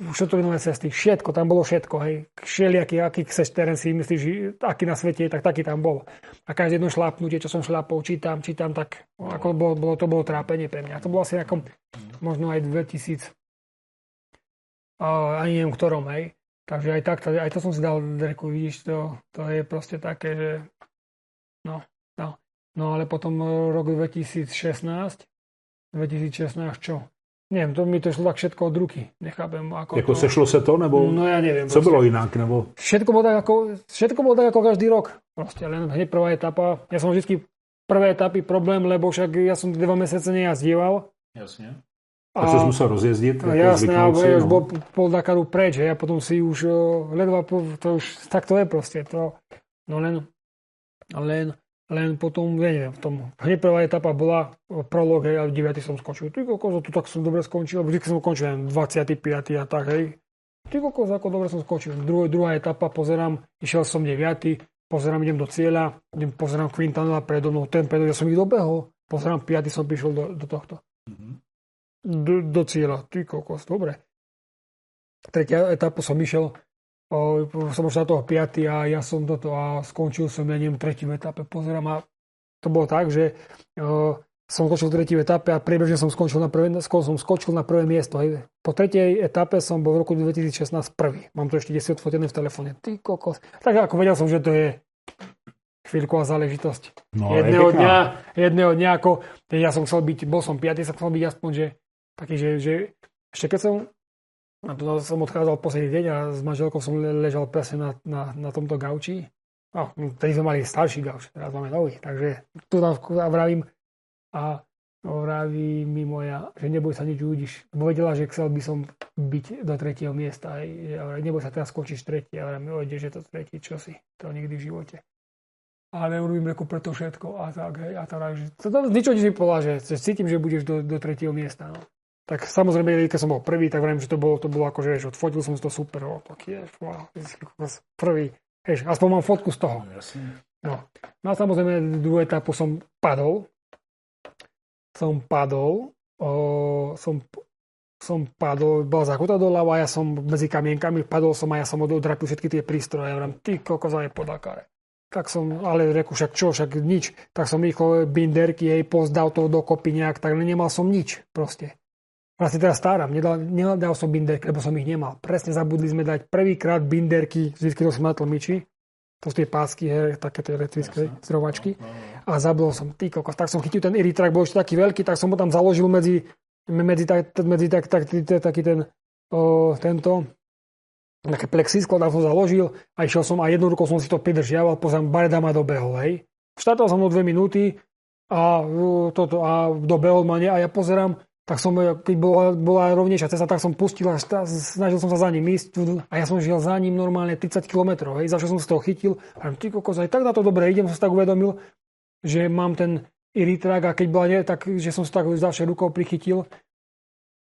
Šotovinové cesty, všetko, tam bolo všetko, hej. Všelijaký, aký terén si myslíš, aký na svete je, tak taký tam bol. A každé jedno šlápnutie, čo som šlápol, čítam, tak ako to bolo trápenie pre mňa. To bolo asi ako, možno aj 2000, ani neviem ktorom, hej. Takže aj to som si dal, reku, vidíš, to je proste také, že no ale potom rok 2016 čo? Nevím, to mi to šlo tak všetko od ruky. Nechápem, jako to... sešlo se to, nebo no, já nevím, co prostě bylo jinak, nebo... Všetko bylo tak jako každý rok. Prostě len hned prvá etapa. Já jsem vždycky prvé etapy problém, lebo však já jsem 2 měsíce nejazdíval. Jasně. A to musel rozjezdit. A jasné, ale já už byl po Dakaru preč, že já potom si už ledva, to už tak to je prostě. To, no len potom, ja neviem, v tom, hneď prvá etapa bola prolog, hej, a 9. som skončil. Ty kokos, to tak som dobre skončil, vždy som ukončil, 25. a tak, hej. Ty kokos, ako dobre som skončil. Druhá etapa, pozerám, išiel som 9., pozerám, idem do cieľa, pozerám Quintanela predo mnou, ten predo, ja som ich dobehol, pozerám 5. som prišiel do tohto. Do cieľa, ty kokos, dobre. Tretia etapa som išiel, som už na toho 5. a ja som toto a skončil som, ja neviem, tretím etape. Pozerám a to bolo tak, že som skočil v tretí etape a priebežne som skončil na prvé miesto. Hej. Po tretej etape som bol v roku 2016 prvý. Mám to ešte 10 fotené v telefóne. Ty kokos. Takže ako vedel som, že to je chvíľková záležitosť. No, jedného dňa ako, ja som chcel byť, bol som 5. som chcel byť aspoň, že taký, že ešte keď som a to som odchádzal posledný deň a s manželkou som ležal presne na tomto gauči. No, tedy sme mali starší gauč, teraz máme nový. Takže tu tam vraví mi moja, že neboj sa, nič uvidíš. Vedela, že chcel by som byť do 3. miesta. Neboj sa, teraz skončíš 3. A vraví mi, ojde, že to 3. čo si, to nikdy v živote. Ale urobím reku preto všetko a tak. Hej, a to ničo nič mi povedala, že cítim, že budeš do 3. miesta. No. Tak samozrejme, keď som bol prvý, tak vravím, že to bolo akože, že odfotil som si to super, tak prvý, hej, aspoň mám fotku z toho. No a samozrejme, druhú etapu som padol, bola zakutá doľava, ja som medzi kamienkami, padol som a ja som odrapil všetky tie prístroje, ja vravím, ty kokoza je po Dakare. Tak som, ale reku, však nič, tak som rýchlo binderky, hej, pozdal toho dokopy nejak, tak nemal som nič proste. Vlastne teraz stáram, nedal som binderky, lebo som ich nemal. Presne zabudli sme dať prvýkrát binderky, vždycky to som na tlmiči, to sú tie pásky, hej, také tie elektrické zrovačky. A zabudol som, ty kokos, tak som chytil ten iritrak, bol ešte taký veľký, tak som ho tam založil medzi také plexisklo, tam som založil a išiel som a jednou rukou som si to pridržiaval, pozrám, Barreda ma dobehol, hej. Štartal som o 2 minúty a dobehol ma, a ja pozerám, tak som, keď bola rovnejšia cesta, tak som pustil a snažil som sa za ním ísť a ja som žiel za ním normálne 30 km. Hej, za čo som si toho chytil a ty kokos, aj tak na to dobre idem, som si tak uvedomil, že mám ten iritrak a keď bola nie, tak že som si tak zavšej rukou prichytil,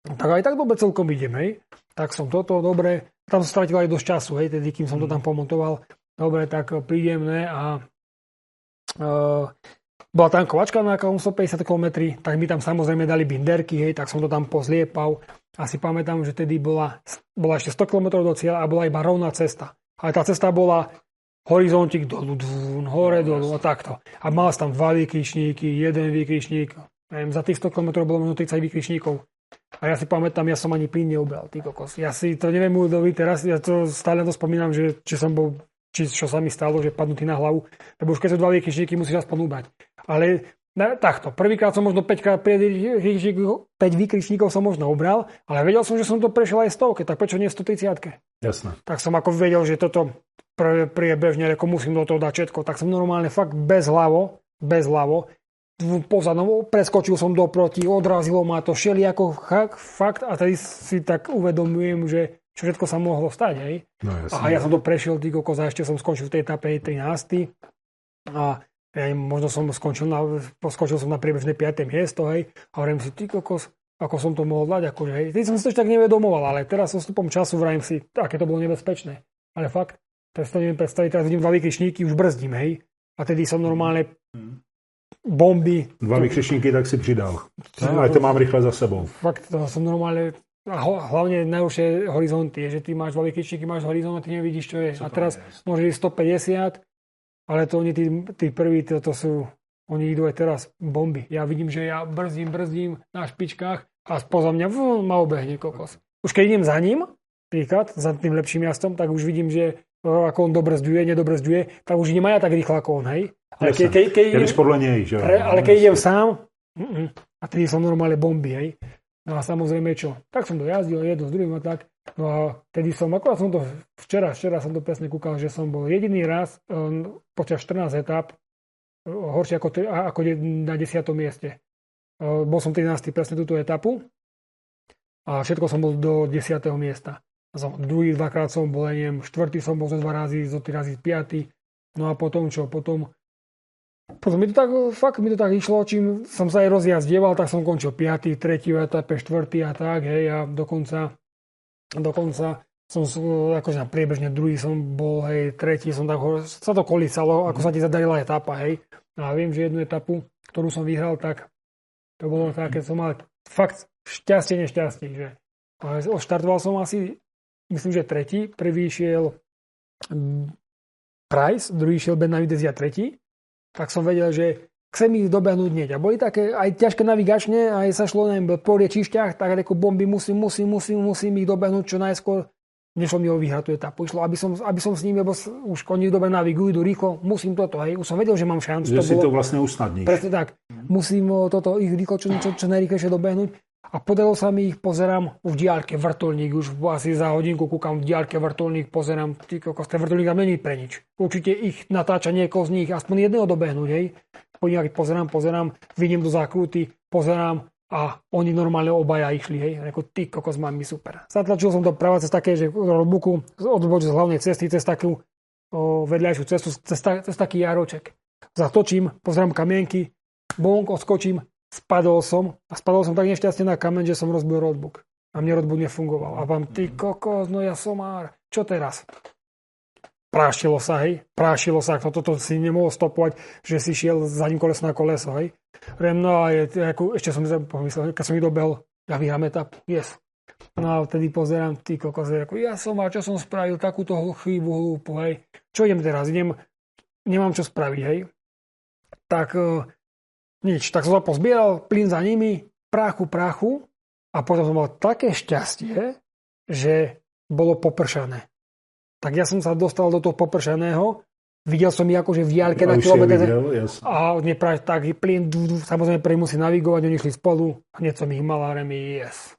tak aj tak dobre celkom idem, hej. Tak som toto dobre, tam som stratil aj dosť času, hej, tedy kým som to tam pomontoval. Dobre, tak prídem, ne, a bola tam kovačka na 150 km, tak mi tam samozrejme dali binderky, hej, tak som to tam pozliepal. Asi pamätám, že tedy bola ešte 100 km do cieľa a bola iba rovná cesta. Ale tá cesta bola horizontík dolu, hore, dolu a takto. A mal som tam 2 výkričníky, 1 výkričník. Za tých 100 km bolo možno 30 výkričníkov. A ja si pamätám, ja som ani plyn neubral, ty kokos. Ja si to neviem uvedomiť teraz, ja to stále to spomínam, že čo sa mi stalo, že padnutý na hlavu. Lebo už keď sú 2 výkričníky, musíš aspoň ubrať. Ale takto, prvýkrát som možno 5 výkričníkov som možno obral, ale vedel som, že som to prešiel aj 100, tak prečo nie 130? Jasné. Tak som ako vedel, že toto priebežne, ako musím do toho dať všetko, tak som normálne fakt bezhlavo, pozadnou preskočil som doproti, odrazilo ma to, šeli ako fakt a tady si tak uvedomujem, že čo všetko sa mohlo stať, hej. No, a ja som to prešiel, ty kokos, ešte som skončil v tej etape 13. A ja možno som skončil som na priebežné 5. miesto, hej, a hovorím si, ty kokos, ako som to mohol dať, akože, hej. Teď som si to ešte tak nevedomoval, ale teraz s odstupom času vrajím si, aké to bolo nebezpečné. Ale fakt, teraz to neviem predstaviť, teraz vidím 2 výkričníky, už brzdím, hej. A tedy som normálne bomby. 2 výkričníky, tak si přidal. Ale to mám rychle za sebou. Fakt, to som normálne, a hlavne najúžšie horizonty, je, že ty máš 2 výkričníky, máš horizont a ty nevidíš, čo je. A teraz môže ísť 150, ale to oni, tí prví, to sú, oni idú aj teraz bomby. Ja vidím, že ja brzdím na špičkách a spoza mňa ma obehne kokos. Už keď idem za ním, príklad, za tým lepším jazdcom, tak už vidím, že ako on nedobrzduje, tak už nemá ja tak rýchlo ako on, hej. Ale keď idem sám, a tedy som normálne bomby, hej. No a samozrejme čo? Tak som to jazdil jedno s druhým a tak. No a tedy som, akorát som to včera som to presne kúkal, že som bol jediný raz počas 14 etáp horšie ako na 10. mieste. Bol som 13. presne túto etapu a všetko som bol do 10. miesta. Dvakrát som bol, neviem, štvrtý som bol zo 3 razy piatý. No a potom čo? Potom mi to tak išlo, čím som sa aj rozjazdieval, tak som končil 5., 3. etape, 4. a tak, hej, a dokonca som akože na priebežne 2. som bol, hej, 3. som tak, sa to kolísalo, ako sa ti zadarila etapa, hej. A viem, že jednu etapu, ktorú som vyhral, tak to bolo také, som mal fakt nešťastie, že odštartoval som asi, myslím, že 3., prvý šiel Price, druhý šiel Benavidez a 3., tak som vedel, že chcem ich dobehnúť hneď. A boli také aj ťažké navigačne, aj sa šlo, neviem, po riečišťach, tak reku bomby, musím ich dobehnúť čo najskôr. Nešlo mi ho vyhrať tú etapu. Išlo, aby som s nimi, lebo už oni dobre navigujú, idú rýchlo, musím toto, hej. Už som vedel, že mám šancu. Že to si bolo, to vlastne usnadníš. Presne tak. Musím toto ich rýchlo čo najrýchlejšie dobehnúť. A podarilo sa mi ich, pozerám v diálke vrtuľník, už asi za hodinku kúkam v diálke vrtuľník, pozerám, ty kokos, ten vrtuľník tam není pre nič. Určite ich natáča niekoho z nich, aspoň jedného dobehnúť, hej. Pozerám, vidím do zákruty, pozerám a oni normálne obaja išli, hej. Reku, ty kokos, mám mi super. Zatlačil som to práve cez také, že robuku, odboč z hlavnej cesty, cez takú vedľajšiu cestu, cez taký jaroček. Zatočím, pozerám kamienky, bonk, odskočím. Spadol som tak nešťastne na kameň, že som rozbil roadbook. A mne roadbook nefungoval. A vám, ty kokos, no ja somár. Čo teraz? Prášilo sa, hej. Toto si nemohol stopovať, že si šiel zadním koleso na koleso, hej. No a ešte som pomyslel, keď som ich dobehol, ja vyhrám etapu. Yes. No a vtedy pozerám, ty kokos, ja somár, čo som spravil, takúto chybu, hlúpu, hej. Čo idem teraz? Nemám čo spraviť, hej. Tak nič, tak som sa pozbieral, plyn za nimi, prachu a potom som mal také šťastie, že bolo popršané. Tak ja som sa dostal do toho popršaného, videl som ich akože v diaľke na kilometre a neprávne tak plyn, samozrejme prvý musí navigovať, oni šli spolu, hneď som ich mal a remi, yes.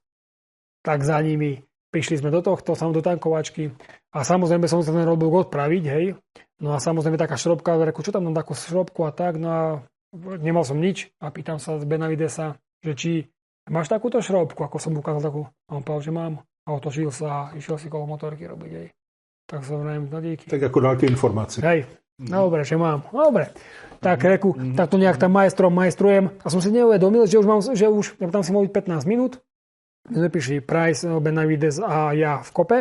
Tak za nimi prišli sme do tohto, do tankovačky a samozrejme som sa ten roadbook odpraviť, hej. No a samozrejme taká šrobka, reku, čo tam takú šrobku a tak, no a nemal som nič a pýtam sa z Benavidesa, že či máš takúto šrobku, ako som ukázal takú. A on povedal, že mám. A otočil sa a išiel si kolo motorky robiť. Hej. Tak som neviem, no díky. Tak ako dal tie informácie. Hej, dobre, že mám. Dobre. Tak reku, tak to nejak tam majstrujem. A som si neuvedomil, že už tam si mohol byť 15 minút. My sme prišli Price, Benavidez a ja v kope.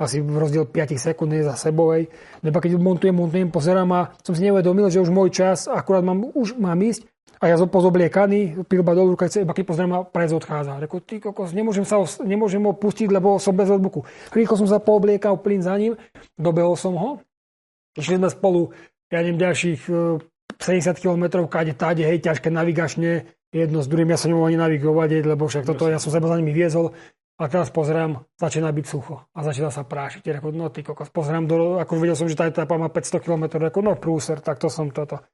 Asi v rozdiel 5 sekúnd je za sebovej. Lebo keď montujem, pozerám a som si neuvedomil, že už môj čas, akurát mám ísť a ja pozobliekaný, pilba do ruka, iba keď pozerám a Prajec odchádza. Reku, ty kokos, nemôžem ho pustiť, lebo som bez odbuku. Rýchlo som sa poobliekal, plyn za ním, dobehol som ho. Išli sme spolu, ja neviem, ďalších 70 km, kade, hej, ťažké navigačne, jedno s druhým, ja som nemohol ani navigovať, lebo však toto, ja som sa za nimi viezol. A teraz pozerám, začína byť sucho a začína sa prášiť. Reku, no ty kokos, pozerám dole, ako vedel som, že tá etapa má 500 km, reku, no prúser, tak to som toto.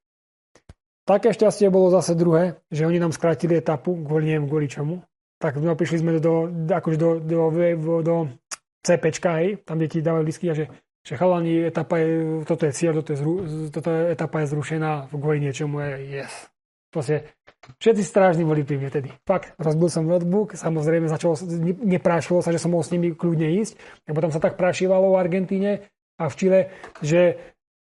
Také šťastie bolo zase druhé, že oni nám skrátili etapu, kvôli čomu. Tak no, prišli sme do CPčka, hej, tam deti dávali lístky, že chalani, etapa je, toto je cieľ, toto je etapa je zrušená kvôli niečomu, je yes. Proste, všetci strážni boli pri mne tedy. Fakt, rozbil som roadbook, samozrejme neprášilo sa, že som mohol s nimi kľudne ísť, lebo tam sa tak prášivalo v Argentíne a v Chile, že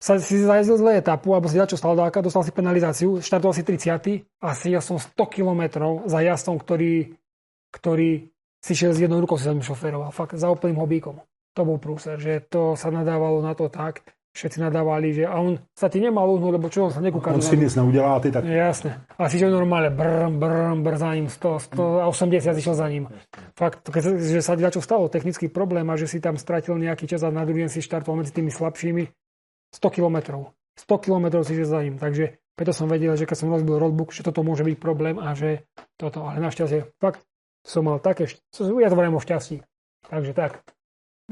si zajezdil zle etapu, alebo si dačo staldáka, dostal si penalizáciu, štartoval si 30. a siel som 100 kilometrov za jazdcom, ktorý si šiel z jednou rukou, si sa mi šoféroval. Fakt, za úplným hobíkom. To bol prúser, že to sa nadávalo na to tak. Všetci nadávali, že a on sa ti nemal uhnúť, lebo čo on sa nekúka. On si nic neudělá, ty tak. Jasne. A si šiel normálne brr za ním, 100 a 80 išiel za ním. Fakt, že sa dačo stalo, technický problém a že si tam stratil nejaký čas a na druhý deň si štartoval medzi tými slabšími 100 kilometrov si šiel za ním. Takže preto som vedel, že keď som rozbil roadbook, že toto môže byť problém a že toto. Ale našťastie, fakt som mal také ja to volám o šťastí. Takže tak.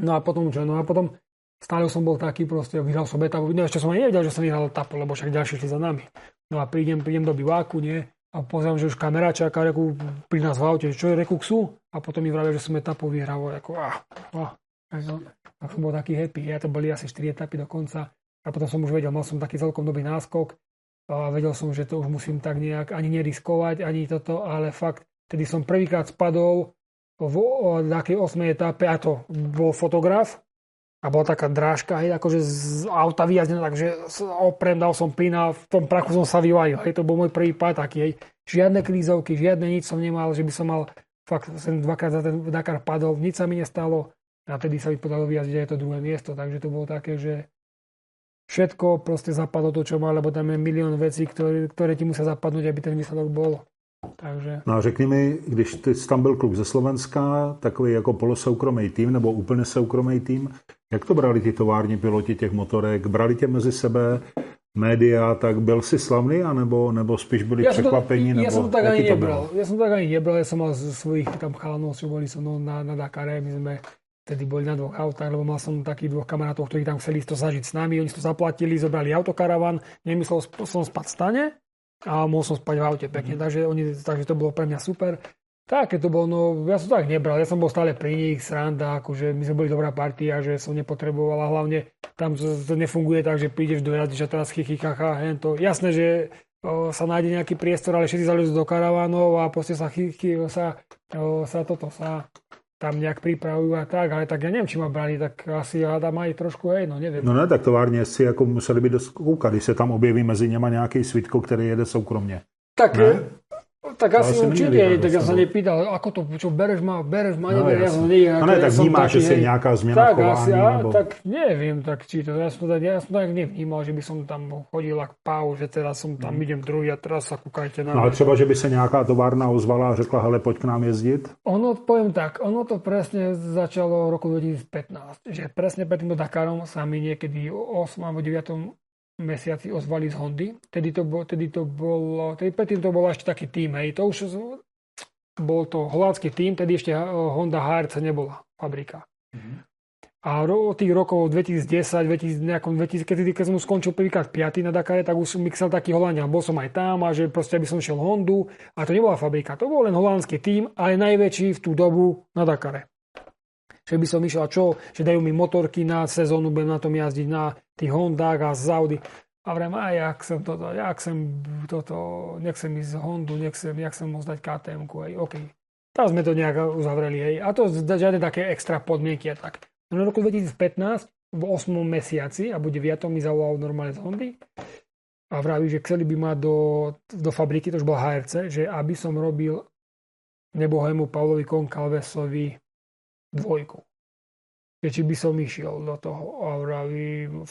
No a potom čo? No a potom stále som bol taký, proste vyhral som etapu. No ešte som aj nevedel, že som vyhral etapu, lebo však ďalší šli za nami. No a prídem do biváku, nie? A A pozriem, že už kamera čaká reku pri nás v aute, čo je reku sú? A potom mi vravia, že som etapu vyhrával. Tak som bol taký happy. Ja to boli asi 4 etapy dokonca. A potom som už vedel, mal som taký celkom dobrý náskok. A vedel som, že to už musím tak nejak ani neriskovať, ani toto. Ale fakt, tedy som prvýkrát spadol v takej 8. etape. A to bol fotograf. A bola taká drážka, hej, akože z auta vyjazdená, takže oprem, dal som plyn a v tom prachu som sa vyvajil. Hej, to bol môj prvý pád taký, hej. Žiadne krízovky, žiadne nič som nemal, že by som mal, fakt som dvakrát za ten Dakar padol, nič sa mi nestalo. A tedy sa mi podalo vyjazdiť aj to druhé miesto, takže to bolo také, že všetko proste zapadlo to, čo mal, lebo tam je milión vecí, ktoré ti musia zapadnúť, aby ten výsledok bol. Takže... No a řekni mi, když ty tam byl kluk ze Slovenska, takový jako polosoukromý tým nebo úplně soukromý tým, jak to brali ty tovární piloti těch motorek? Brali tě mezi sebe, média, tak byl jsi slavný, anebo spíš byli překvapení? Já jsem to tak ani nebral, já jsem mal svojich tam chálnů, co byli so mnou na Dakare, my jsme tedy byli na dvoch autách, lebo mal som takých dvoch kamarátov, ktorí tam chceli to zažiť s nami, oni to zaplatili, zobrali autokaravan, nemyslel som spať v stane, a mohol som spať v aute pekne, takže to bolo pre mňa super. Také to bolo, no ja som to tak nebral, ja som bol stále pri nich, sranda, akože my sme boli dobrá partia, že som nepotreboval a hlavne tam to nefunguje tak, že prídeš do rady, že teraz chichichacha, hento. Jasné, že sa nájde nejaký priestor, ale všetci zalezú do karavánov a proste sa tam nějak připravují a tak, ale tak já nevím, či má brali, tak asi hádám aj trošku, hej, no nevím. No ne, tak továrně si jako museli být dost koukat, když se tam objeví mezi něma nějaký Svitko, který jede soukromně. Tak, ne? Tak to asi určitě, tak já jsem nepýtal, ako to, čo bereš ma, no, nevím, já jsem ne, tak vnímáš, že je nějaká změna v chování, nebo... Tak nevím, tak či to, já jsem to tak nevnímal, že by som tam chodil jak pau, že teda som tam idem druhý a teraz sa kukajte na... No ale třeba, že by se nějaká továrna ozvala a řekla, hele, pojď k nám jezdit? Ono to presne začalo roku 2015, že presne pred týmto Dakarom sa mi niekedy 8 alebo 9. mesiaci ozvali z Hondy. Tedy predtým to bol ešte taký tým, hej. To už bol to holandský tým, tedy ešte Honda HRC nebola fabrika. Mm-hmm. A od tých rokov 2010, keď som skončil prvýkrát 5. na Dakare, tak už mi chcel taký Holandian. Bol som aj tam a že proste by som šiel Hondu a to nebola fabrika. To bol len holandský tým, ale najväčší v tú dobu na Dakare. Že by som išiel a čo, že dajú mi motorky na sezónu, budem na tom jazdiť na tých Hondách a z Audi. A vrem, a nechcem ísť Hondu, nechcem môcť dať KTM-ku, hej, OK. Tam sme to nejak uzavreli, hej. A to žiadne také extra podmienky a tak. No v roku 2015, v 8. mesiaci, alebo 9. mi zavolal normálne z Hondy a vraví, že chceli by ma do fabriky, to už bola HRC, že aby som robil nebohému Pavlovi Konkalvesovi dvojku. Či by som išiel do toho a vravím,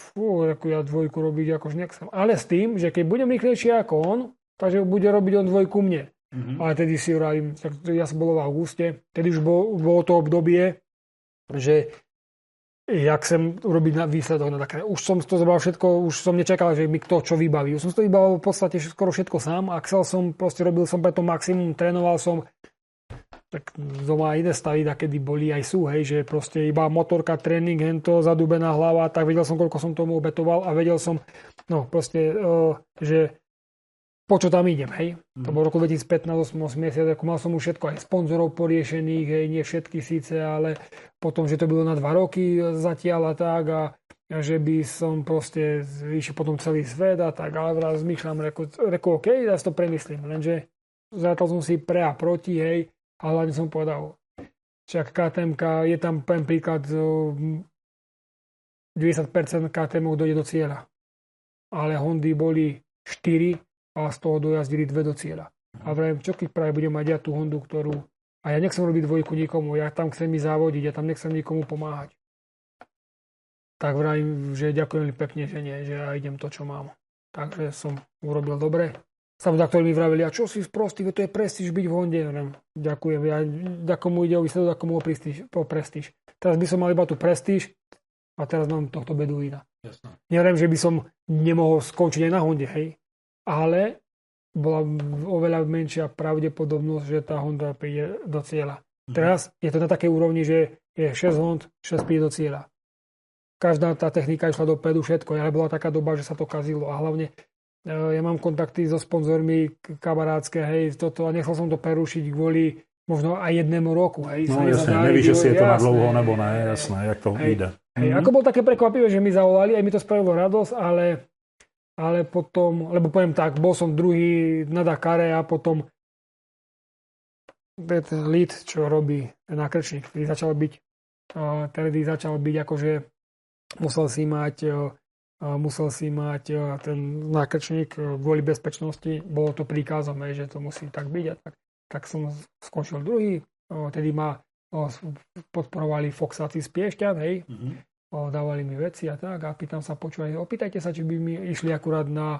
ja dvojku robiť akož nechcem. Ale s tým, že keď budem rýchlejší ako on, takže bude robiť on dvojku mne. Mm-hmm. Ale tedy si vravím, ja som bol v auguste, tedy už bolo to obdobie, že jak chcem robiť na výsledok na Dakare. Už som to zobral všetko, už som nečakal, že mi kto čo vybaví. Už som to vybavil v podstate skoro všetko sám a chcel som, proste robil som preto maximum, trénoval som. Tak doma iné stavy, kedy boli aj sú, hej, že proste iba motorka, tréning, hento, zadubená hlava, tak vedel som, koľko som tomu obetoval a vedel som, no proste, že po čo tam idem, hej. To bol roku 2015, 8 mesiac, mal som už všetko, aj sponzorov poriešených, hej, nie všetky síce, ale potom, že to bylo na 2 roky zatiaľ a tak a že by som proste vyšiel potom celý svet a tak, ale vraz zmýšľam, reku, okej, ja si to premyslím, lenže zatal som si pre a proti, hej. A hlavne som povedal, však KTM-ka, je tam poviem príklad, 90% KTM-ov dojde do cieľa. Ale Hondy boli 4 a z toho dojazdili 2 do cieľa. A vravím, čo keď práve budem mať ja tú Hondu, ktorú... A ja nechcem robiť dvojku nikomu, ja tam chcem ísť závodiť, ja tam nechcem nikomu pomáhať. Tak vravím, že ďakujem pekne, že nie, že ja idem to, čo mám. Takže som urobil dobre. Samozrejme, ktorí mi vravili, a čo si sprostý, to je prestíž byť v Honde. Ďakujem, ja komu ide o výsledok, komu o prestíž. Teraz by som mal iba tú prestíž a teraz mám tohto Beduína. Neviem, že by som nemohol skončiť aj na Honde, hej. Ale bola oveľa menšia pravdepodobnosť, že tá Honda príde do cieľa. Teraz je to na takej úrovni, že je 6 Hond, 6 príde do cieľa. Každá tá technika išla dopredu, všetko, ale bola taká doba, že sa to kazilo a hlavne Ja mám kontakty so sponzormi kamarátske, hej, toto, a nechal som to prerušiť kvôli možno aj jednému roku. Hej, no jasne, nevíš, že si je to na dlouho nebo ne, jasné, jak to ide. Hej, ako bol také prekvapivé, že mi zavolali, aj mi to spravilo radosť, ale potom, lebo poviem tak, bol som druhý na Dakare a potom ten lid, čo robí na krčník, ktorý začal byť akože musel si mať ten nákrčník kvôli bezpečnosti, bolo to príkazom, že to musí tak byť. Tak som skončil druhý, tedy ma podporovali Foxáci z Piešťan, hej, dávali mi veci a tak, a pýtam sa, počúvajte, opýtajte sa, či by mi išli akurát na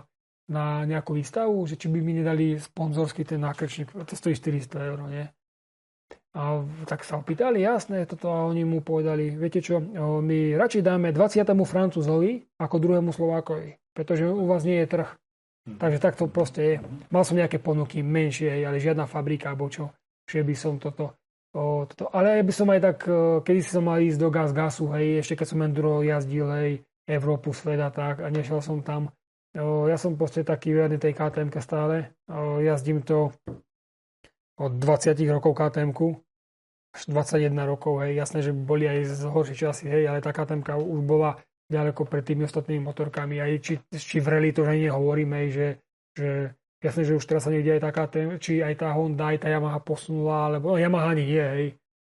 nejakú výstavu, že či by mi nedali sponzorský ten nákrčník, to stojí 400 eur, nie? A tak sa opýtali, jasné, toto, a oni mu povedali, viete čo, my radšej dáme 20. Francúzovi ako druhému Slovákovi, pretože u vás nie je trh. Takže tak to proste je. Mal som nejaké ponuky menšie, ale žiadna fabrika, alebo čo, že by som toto. Ale by som aj tak, kedy som mal ísť do Gas Gasu, hej, ešte keď som enduro jazdil, hej, Európu, svet a tak, a nešiel som tam. Ja som proste taký verný tej KTM-ke stále, jazdím to od 20 rokov KTM-ku, 21 rokov, hej, jasné, že boli aj z horších časí, hej, ale tá KTM-ka už bola ďaleko pred tými ostatnými motorkami, aj či v rally to už aj nehovoríme, že jasné, že už teraz sa niekde aj tá KTM, či aj tá Honda, aj tá Yamaha posunula, alebo no, Yamaha nie je, hej,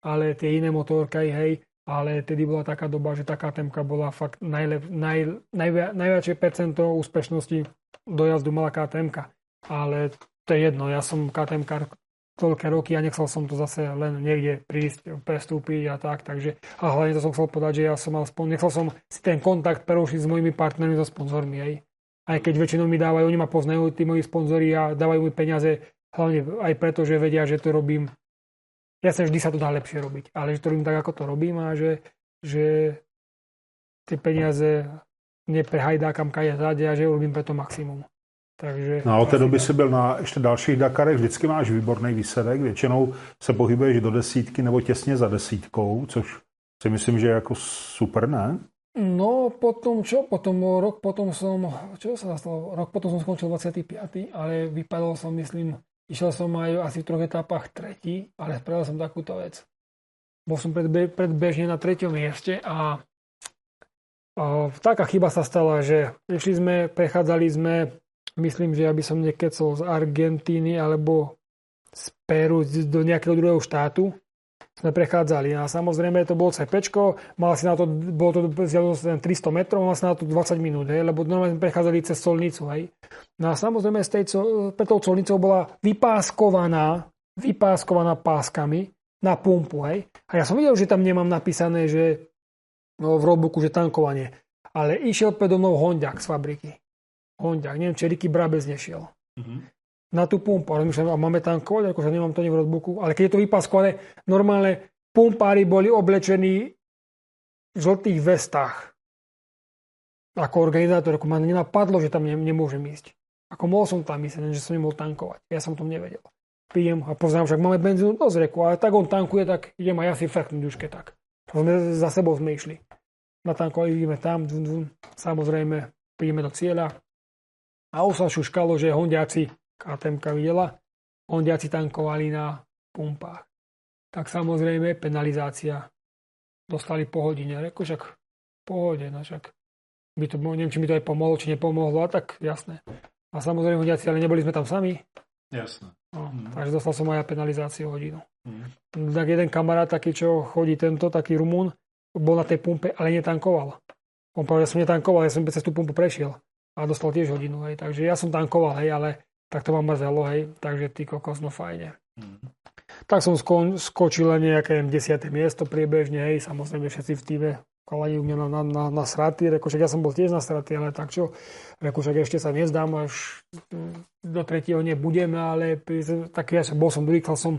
ale tie iné motorky, hej, ale tedy bola taká doba, že tá KTM-ka bola fakt najväčšie percento úspešnosti dojazdu mala KTM-ka, ale to je jedno, ja som KTM-kar toľké roky a nechcel som to zase len niekde prísť, prestúpiť a tak, takže a hlavne to som chcel povedať, že ja som mal nechcel som si ten kontakt prerušiť s mojimi partnermi, so sponzormi, hej. Aj keď väčšinou mi dávajú, oni ma poznajú, tí moji sponzori, a dávajú mi peniaze, hlavne aj preto, že vedia, že to robím, jasne, vždy sa to dá lepšie robiť, ale že to robím tak, ako to robím, a že tie peniaze neprehajdákam kajazade a že urobím preto maximum. Takže, no a od té doby si byl na ještě dalších Dakarech, vždycky máš výborný výsledek, většinou se pohybuješ do 10 nebo těsně za 10, což si myslím, že je jako super, ne? No potom čo? Rok potom som skončil 25, ale vypadal som, myslím, išiel som aj asi v troch etapách tretí, ale spravil som takúto vec. Bol som predbežne na 3. mieste a taká chyba sa stala, že prechádzali sme myslím, že ja by som nekecol z Argentíny alebo z Peru do nejakého druhého štátu. Sme prechádzali a samozrejme to bolo CPčko, bolo to 300 metrov, mal si na to 20 minút, hej, lebo normálne sme prechádzali cez colnicu. Hej. No a samozrejme pred tou colnicou bola vypáskovaná páskami na pumpu. Hej. A ja som videl, že tam nemám napísané, že v roadbooku, že tankovanie. Ale išiel predo mnou Honďák z fabriky. Neviem, či Ricky Brabec nešiel. Na tú pumpu, ale myslím, že máme tankovať, akože nemám to ani v roadbooku, ale keď je to vypáskované, normálne pumpári boli oblečení v žltých vestách. Ako organizátor, ako ma nenapadlo, že tam nemôžem ísť. Ako mohol som tam ísť, že som nemohol tankovať. Ja som to nevedel. Prídem a poznám, však máme benzínu dosť, reku, ale tak on tankuje, tak idem a ja si frknúť už keď tak. Za sebou sme išli. Natankovali, ideme tam, samozrejme, prídeme do cieľa. A už sa šuškalo, že Hondiaci, KTM-ka videla, Hondiaci tankovali na pumpách. Tak samozrejme penalizácia. Dostali po hodine. Reku, však pohode, však neviem, či mi to aj pomohlo, či nepomohlo, a tak jasné. A samozrejme Hondiaci, ale neboli sme tam sami. Jasné. No, takže dostal som aj penalizáciu hodinu. Tak jeden kamarát, taký, čo chodí tento, taký Rumún, bol na tej pumpe, ale netankoval. On povedal, že som netankoval, ja som cez tú pumpu prešiel. A dostal tiež hodinu, hej. Takže ja som tankoval, hej, ale tak to ma mrzelo, hej. Takže ty kokos, no fajne. Tak som skočil na nejaké 10. miesto priebežne, hej. Samozrejme všetci v týme kolali u mňa na sraty. Reku, však ja som bol tiež na sraty, ale tak čo? Reku, však ešte sa nezdám, až do 3. nebudeme, ale tak ja bol som druhý, chcel som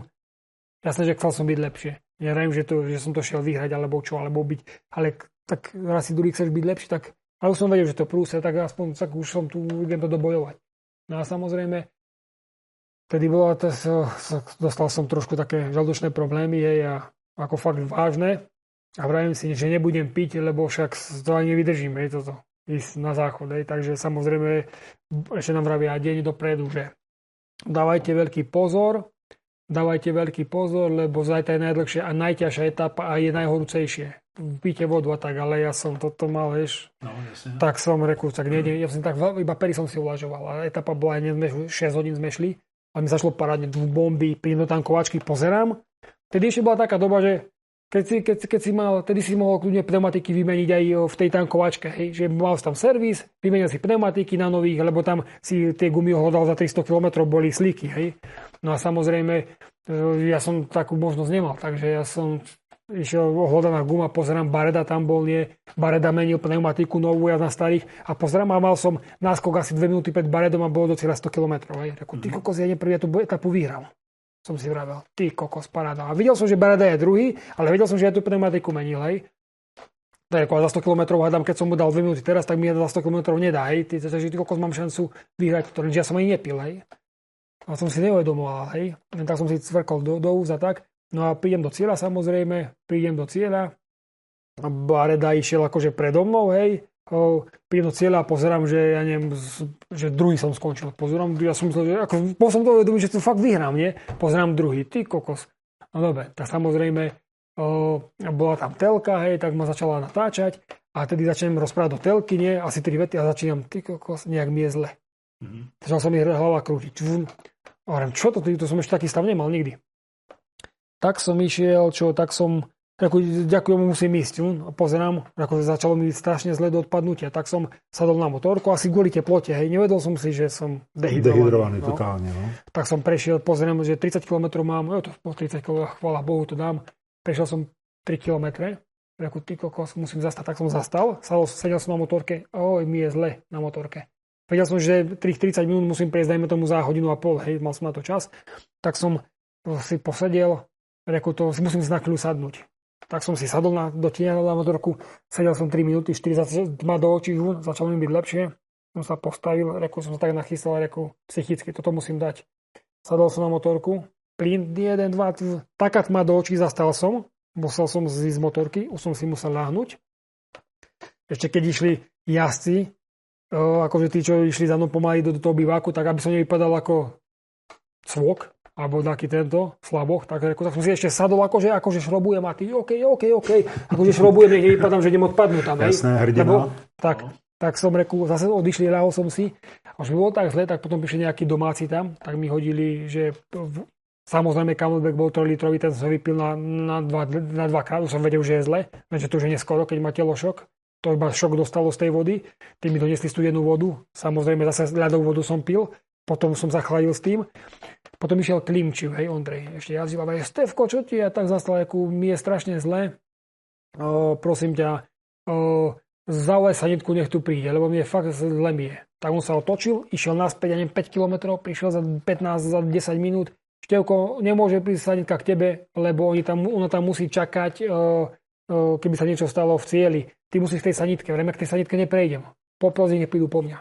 byť lepšie. Nerajím, že som to šiel vyhrať, alebo čo, alebo byť, ale tak raz si druhý chceš byť lepší, tak. Ale už som vedel, že to prúse, tak aspoň tak už som tu, idem to dobojovať. No a samozrejme, tedy dostal som trošku také žalúdočné problémy, hej, a ako fakt vážne. A vravím si, že nebudem piť, lebo však to ani nevydržím, hej, toto. ísť na záchod. Takže samozrejme, ešte nám vravia deň dopredu, že dávajte veľký pozor, lebo zajtra je najdlhšia a najťažšia etapa a je najhorúcejšie. Píte vodu a tak, ale ja som toto mal, vieš, no, tak som reku, tak nejde, ja som tak iba pery som si uvažoval a etapa bola, 6 hodín sme šli a mi zašlo parádne dvu bomby, príjem do tankovačky, pozerám. Tedy ešte bola taká doba, že Keď si si mohol kľudne pneumatiky vymeniť aj v tej tankovačke, hej? Že mal si tam servis, vymenil si pneumatiky na nových, lebo tam si tie gumy hodal za 300 km, boli slíky, hej? No a samozrejme, ja som takú možnosť nemal, takže ja som išiel ohľadaná guma, pozerám, Barreda tam bol, nie, Barreda menil pneumatiku novú, ja na starých, a pozerám, a mal som náskok asi 2 minúty pred Barredom a bolo do cieľa 100 km, hej? Reku, ty kokos, ja neprvý, ja tú etapu vyhral. Som si vravel, ty kokos, paráda. A videl som, že Barreda je druhý, ale vedel som, že ja tú pneumatiku menil, hej. Tak ako za 100 km hádam, keď som mu dal 2 minúty teraz, tak mi za 100 km nedá, hej. Takže ty kokos, mám šancu vyhrať to, lenže ja som ani nepil, hej. A som si neuvedomoval, hej. Tak som si cvrkol do úza tak. No a prídem do cieľa. Barreda išiel akože predo mnou, hej. Príjem do cieľa a pozerám, že ja neviem, že druhý som skončil. Pozerám, ja som myslel, že bol som to uvedomil, že to fakt vyhrám, nie? Pozerám druhý, ty kokos. No dobre, tak samozrejme bola tam telka, hej, tak ma začala natáčať a tedy začnem rozprávať do telky, nie? Asi 3 vety a začínam, ty kokos, nejak mi je zle. Začal sa mi hlava krútiť. A hovorím, čo to? To som ešte taký stav nemal nikdy. Tak som išiel, ďakujem, musím ísť. Pozerám, začalo mi strašne zle do odpadnutia. Tak som sadol na motorku, asi kvôli teplote. Hej. Nevedel som si, že som dehydrovaný. Totálne, no. Tak som prešiel, pozerám, že 30 km mám. Jo, to po 30 km, chvála Bohu, to dám. Prešiel som 3 km. Reku, ty kokos, musím zastať. Tak som zastal, sedel som na motorke. Oj, mi je zle na motorke. Vedel som, že 30 minút musím prejsť, dajme tomu za hodinu a pol. Hej, mal som na to čas. Tak som si posedel. Reku, to musím na chvíľu sadnúť. Tak som si sadol do tieňa na motorku, sedel som 3 minúty, 40 ma do očí, začalo mi byť lepšie, som sa postavil, reku, som sa tak nachystal, reku, psychicky, toto musím dať. Sadol som na motorku, plyn, 1, 2, taká tma do očí, zastal som, musel som zísť z motorky, už som si musel láhnuť. Ešte keď išli jazdci, akože tí, čo išli za mnou pomaly do toho biváku, tak aby som nevypadal ako cvok, alebo taký tento, slaboch, tak som si ešte sadol, akože šrobujem a ty, okej, akože šrobujem, nech nevypadám, že idem odpadnúť tam, hej. Jasné, hrdina. Tak som reku, zase odišli, ľahol som si, a už bolo tak zle, tak potom prišli nejakí domáci tam, tak mi hodili, že samozrejme Camelback bol 3-litrový, ten som vypil na 2 krát, už som vedel, že je zle, lenže to už je neskoro, keď má telo šok, to iba šok dostalo z tej vody, tí mi donesli studenú vodu, samozrejme zase ľadovú vodu som pil, potom som zachladil s tým. Potom išiel Klimčiv, hej, Ondrej, ešte jazdil, ale Stefko, čo ti? Ja tak zastal, mi je strašne zle, prosím ťa, zavolaj sanitku, nech tu príde, lebo mi je fakt zle mi je. Tak on sa otočil, išiel naspäť, 5 km, prišiel za 15, za 10 minút, Števko, nemôže prísť sanitka k tebe, lebo ona tam musí čakať, keby sa niečo stalo v cieli. Ty musíš k tej sanitke, vrejme, k tej sanitke neprejdem, poprosím, nech prídu po mňa.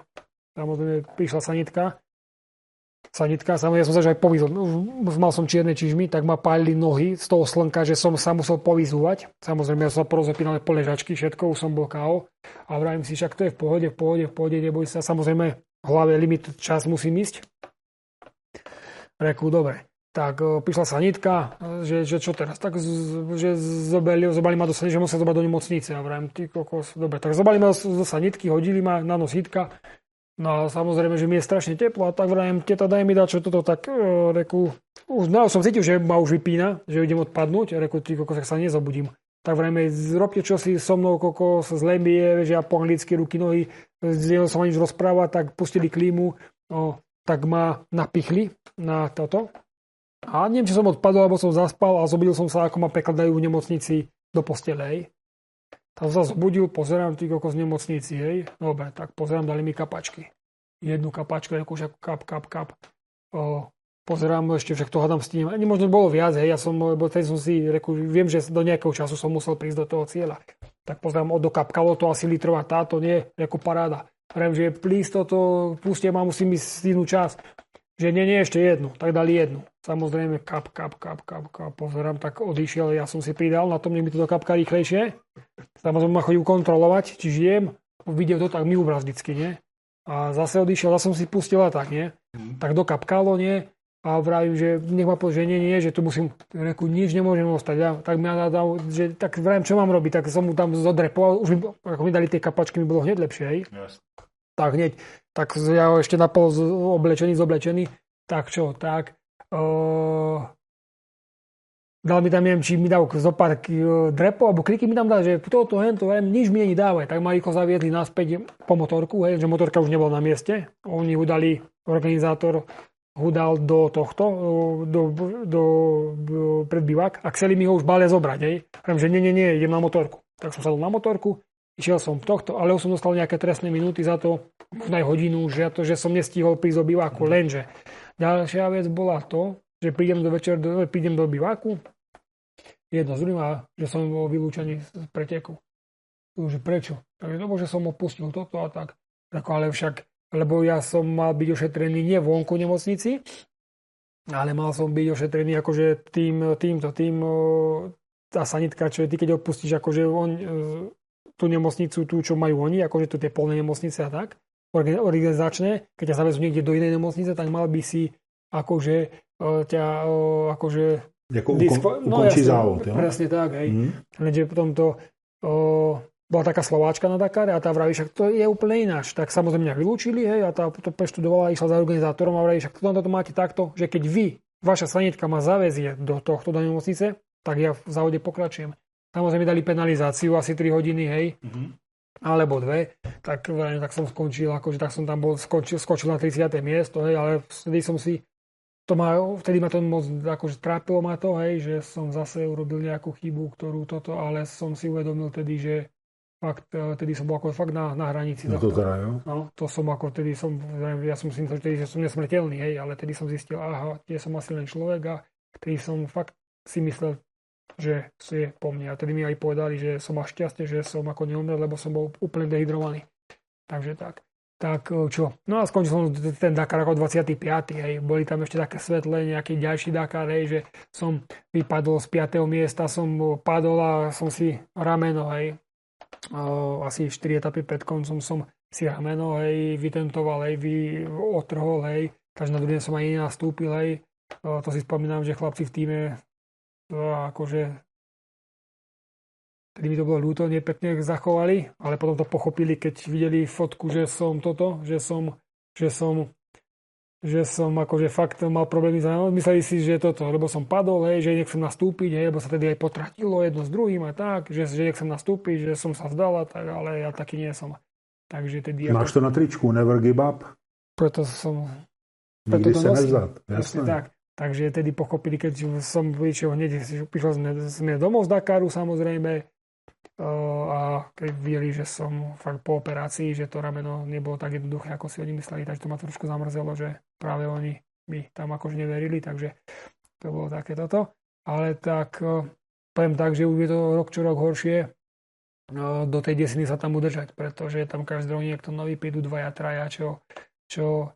Samozrejme, prišla sanitka, samozrejme, ja som sa že aj povyzol. Mal som čierne čižmy, tak ma pálili nohy z toho slnka, že som sa musel povyzúvať. Samozrejme, ja som sa porozopínal plné žačky, všetko, už som bol KO. A vravím si, však to je v pohode, neboj sa. Samozrejme, v hlave limit, čas musím ísť. Reku, dobre. Tak prišla sanitka, že čo teraz? Tak že zobali ma do sanitky, že musel zobrať do nemocnice. A vravím, ty kokos, dobre. Tak zobali ma do sanitky, hodili ma na nosítka. No a samozrejme, že mi je strašne teplo a tak vrajem, teta, daj mi dačo toto, tak reku, už som cítil, že ma už vypína, že idem odpadnúť, reku, ty kokos, ak sa nezobudím. Tak vrajem, robte čo si so mnou, kokos, zle mi je, že ja po anglicky ruky, nohy, zjedol som ani nič rozprávať, tak pustili klímu, tak ma napichli na toto. A neviem, či som odpadol, alebo som zaspal a zobudil som sa, ako ma prekladajú v nemocnici do postelej. Tam sa zobudil, pozerám, ty kokos, v nemocnici, hej. Dobre, tak pozerám, dali mi kapačky. Jednu kapačku, reku, že kap. Pozerám, ešte však to hádam s tým. Možno bolo viac, hej, viem, že do nejakého času som musel prísť do toho cieľa. Tak pozerám, dokapkalo to asi litrová táto, nie, reku, paráda. Viem, že plís toto, pustiem a musím ísť stihnúť čas. Že nie, ešte jednu, tak dali jednu. Samozrejme, kap, pozerám, tak odišiel, ja som si pridal, na tom nech mi to dokapka rýchlejšie. Samozrejme ma chodil kontrolovať, či žijem, viděl to tak mi ubral vždycky, nie? A zase odišiel, zase som si pustil a tak, nie? Tak dokapkalo, nie? A vravím, že nech ma povedal, že nie, že tu musím, reku, nič nemôžem ostať. Ja, tak mi nadal, že tak vravím, čo mám robiť, tak som mu tam zodrepoval, už mi, ako mi dali tie kapačky, mi bolo hneď lepšie, hej? Yes. Tak hneď, tak ja ešte napol oblečený, tak čo, tak... dal mi tam, neviem, či mi dal zopár drepo, alebo kliky mi tam dal, že toto, neviem, nič mi není dávaj. Tak ma rýchlo zaviedli naspäť po motorku, hej, že motorka už nebola na mieste. Oni udali, organizátor hudal do tohto, do predbývak a chceli mi ho už bále zobrať, hej. Že nie, idem na motorku. Tak som sadol na motorku, išiel som tohto, ale už som dostal nejaké trestné minúty za to, aj hodinu, že som nestihol prísť do bývaku, lenže ďalšia vec bola to, že prídem do biváku, jedno z druhým, a že som bol vylúčený z preteku. Že prečo? Takže dobo, že som opustil toto a tak. Ale však, lebo ja som mal byť ošetrený nie vonku nemocnici, ale mal som byť ošetrený akože tým tá sanitka, čo je, ty keď opustíš akože tú nemocnicu, tú, čo majú oni, akože tu tie polné nemocnice a tak, organizačné, keď ťa zavezú niekde do inej nemocnice, tak mal by si akože ťa akože... ukončí závod, jo? Presne tak, hej. Lenže potom to... bola taká Slováčka na Dakare a tá vraví, však to je úplne ináč. Tak samozrejme mňa vylúčili, hej, a tá to preštudovala, išla za organizátorom a vraví, však toto máte takto, že keď vy, vaša sanitka ma zavezie do tohto do nemocnice, tak ja v závode pokračujem. Samozrejme dali penalizáciu asi 3 hodiny, hej, alebo 2, tak som skončil, akože tak som tam bol, skočil na 30. miesto, hej, ale vtedy som si vtedy ma to moc akože trápilo ma to, hej, že som zase urobil nejakú chybu, ktorú toto, ale som si uvedomil tedy, že fakt, tedy som bol ako fakt na hranici. No to teda, jo? No, to som ako tedy som, ja som si myslel, že som nesmrteľný, hej, ale tedy som zistil, aha, ja som asi len človek a tedy som fakt si myslel, že je po mne. A tedy mi aj povedali, že som mal šťastie, že som ako neumrel, lebo som bol úplne dehydrovaný. Takže tak. Tak čo? No a skončil som ten Dakar ako 25. Hej. Boli tam ešte také svetlé, nejaký ďalší Dakar, hej, že som vypadol z 5. miesta, som padol a som si rameno, hej. Asi 4 etapy pred koncom som si rameno, hej, vytentoval, hej, otrhol, hej. Takže na druhý deň som ani nenastúpil, hej. To si spomínam, že chlapci v týme akože... Tedy mi to bolo ľúto, nepekne zachovali, ale potom to pochopili, keď videli fotku, že som toto, že som akože fakt mal problémy. Mysleli si, že toto, lebo som padol, hej, že nechcem nastúpiť, hej, lebo sa tedy aj potratilo jedno s druhým a tak, že nechcem nastúpiť, že som sa vzdal, tak, ale ja taký nie som. Takže tedy... Máš to na tričku, never give up. Preto som... Nikdy sa nevzdať, jasné. Tak. Takže tedy pochopili, keď som vyšiel hneď, prišiel sme domov z Dakaru, samozrejme, a keď videli, že som fakt po operácii, že to rameno nebolo tak jednoduché, ako si oni mysleli, takže to ma trošku zamrzelo, že práve oni mi tam akože neverili, takže to bolo také toto. Ale tak poviem tak, že už je to rok čo rok horšie, do tej desiny sa tam udržať, pretože tam každý rok niekto nový, prídu dvaja, traja, čo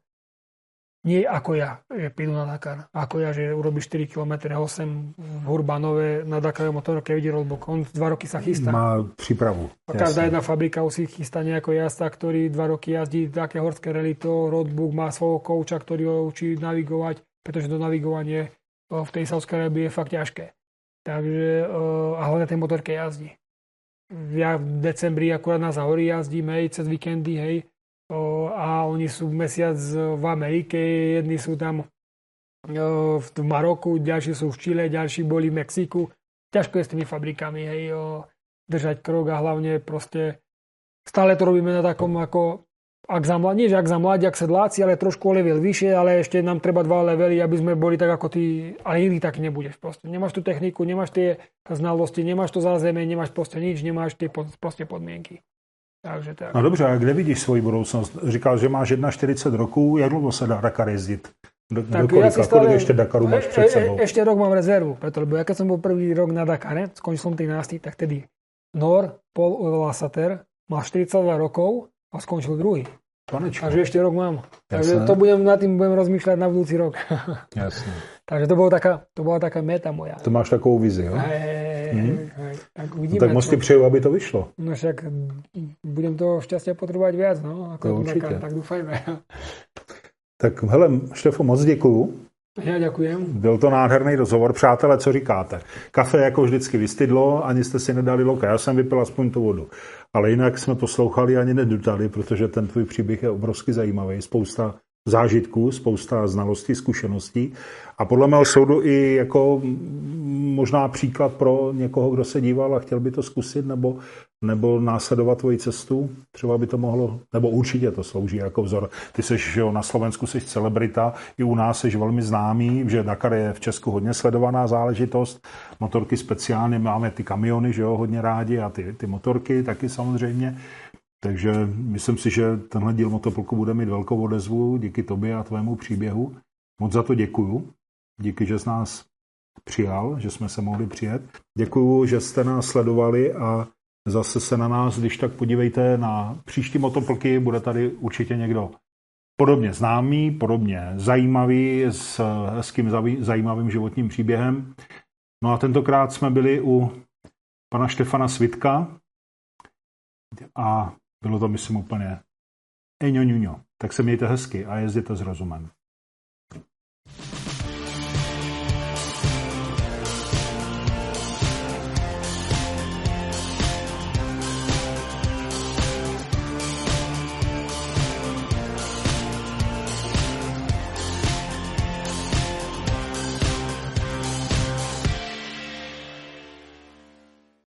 nie ako ja, že prídu na Dakar. Ako ja, že urobí 4 km 8 v Hurbanove na Dakar motorke vidie roadbook. On 2 roky sa chystá. Má prípravu. A každá jedna fabrika už si chystá nejako jazda, ktorý 2 roky jazdí také horské rally, to roadbook má svojho kouča, ktorý ho učí navigovať, pretože to navigovanie v tej Saudskej Arábii je fakt ťažké. Takže a hlavne tej motorke jazdí. Ja v decembri akurát na Záhorí jazdím, hej, cez víkendy, hej. A oni sú mesiac v Amerike, jedni sú tam v Maroku, ďalší sú v Chile, ďalší boli v Mexiku. Ťažko je s tými fabrikami, hej, držať krok a hlavne proste stále to robíme na takom ako ak sedláci, ale trošku o level vyššie, ale ešte nám treba 2 levely, aby sme boli tak ako ty, ale nikdy tak nebudeš proste. Nemáš tú techniku, nemáš tie znalosti, nemáš to zázemie, nemáš proste nič, nemáš tie proste podmienky. Takže tak. No dobře, a kde vidíš svoji budoucnost? Říkal, že máš 41 roků, jak dlouho se dá Dakar jezdit? Kolik ještě Dakaru máš před sebou? Ještě rok mám rezervu, lebo ja keď som bol prvý rok na Dakare, skončil som 13, tak tedy Nor, Paul Ulasater má 42 rokov a skončil druhý. Panečko. Takže ešte rok mám. Jasné. Takže to budem, nad tým budem rozmýšľať na budúci rok. Jasné. Takže to byla taká meta moja. To máš takovou vizi, jo? Tak uvidíme. No, tak moc ti přeju, aby to vyšlo. No však budem to šťastně potřebovat víc, no. Tak doufajme. Tak hele, Štefo, moc děkuju. Já děkujem. Byl to nádherný rozhovor. Přátelé, co říkáte? Kafe jako vždycky vystydlo, ani jste si nedali loka. Já jsem vypil aspoň tu vodu. Ale jinak jsme poslouchali ani nedutali, protože ten tvůj příběh je obrovsky zajímavý. Spousta zážitků, spousta znalostí, zkušeností. A podle mého soudu i jako možná příklad pro někoho, kdo se díval a chtěl by to zkusit nebo následovat tvoji cestu. Třeba by to mohlo, nebo určitě to slouží jako vzor. Ty seš, jo, na Slovensku seš celebrita, i u nás seš velmi známý, že Dakar je v Česku hodně sledovaná záležitost. Motorky speciálně, máme ty kamiony, že jo, hodně rádi a ty motorky taky samozřejmě. Takže myslím si, že tenhle díl Motoplku bude mít velkou odezvu díky tobě a tvému příběhu. Moc za to děkuju. Díky, že jsi nás přijal, že jsme se mohli přijet. Děkuju, že jste nás sledovali a zase se na nás, když tak podívejte na příští Motoplky, bude tady určitě někdo podobně známý, podobně zajímavý, s hezkým zajímavým životním příběhem. No a tentokrát jsme byli u pana Štefana Svitka a bylo to, myslím, úplně eňoňuňo. Tak se mějte hezky a jezděte s rozumem.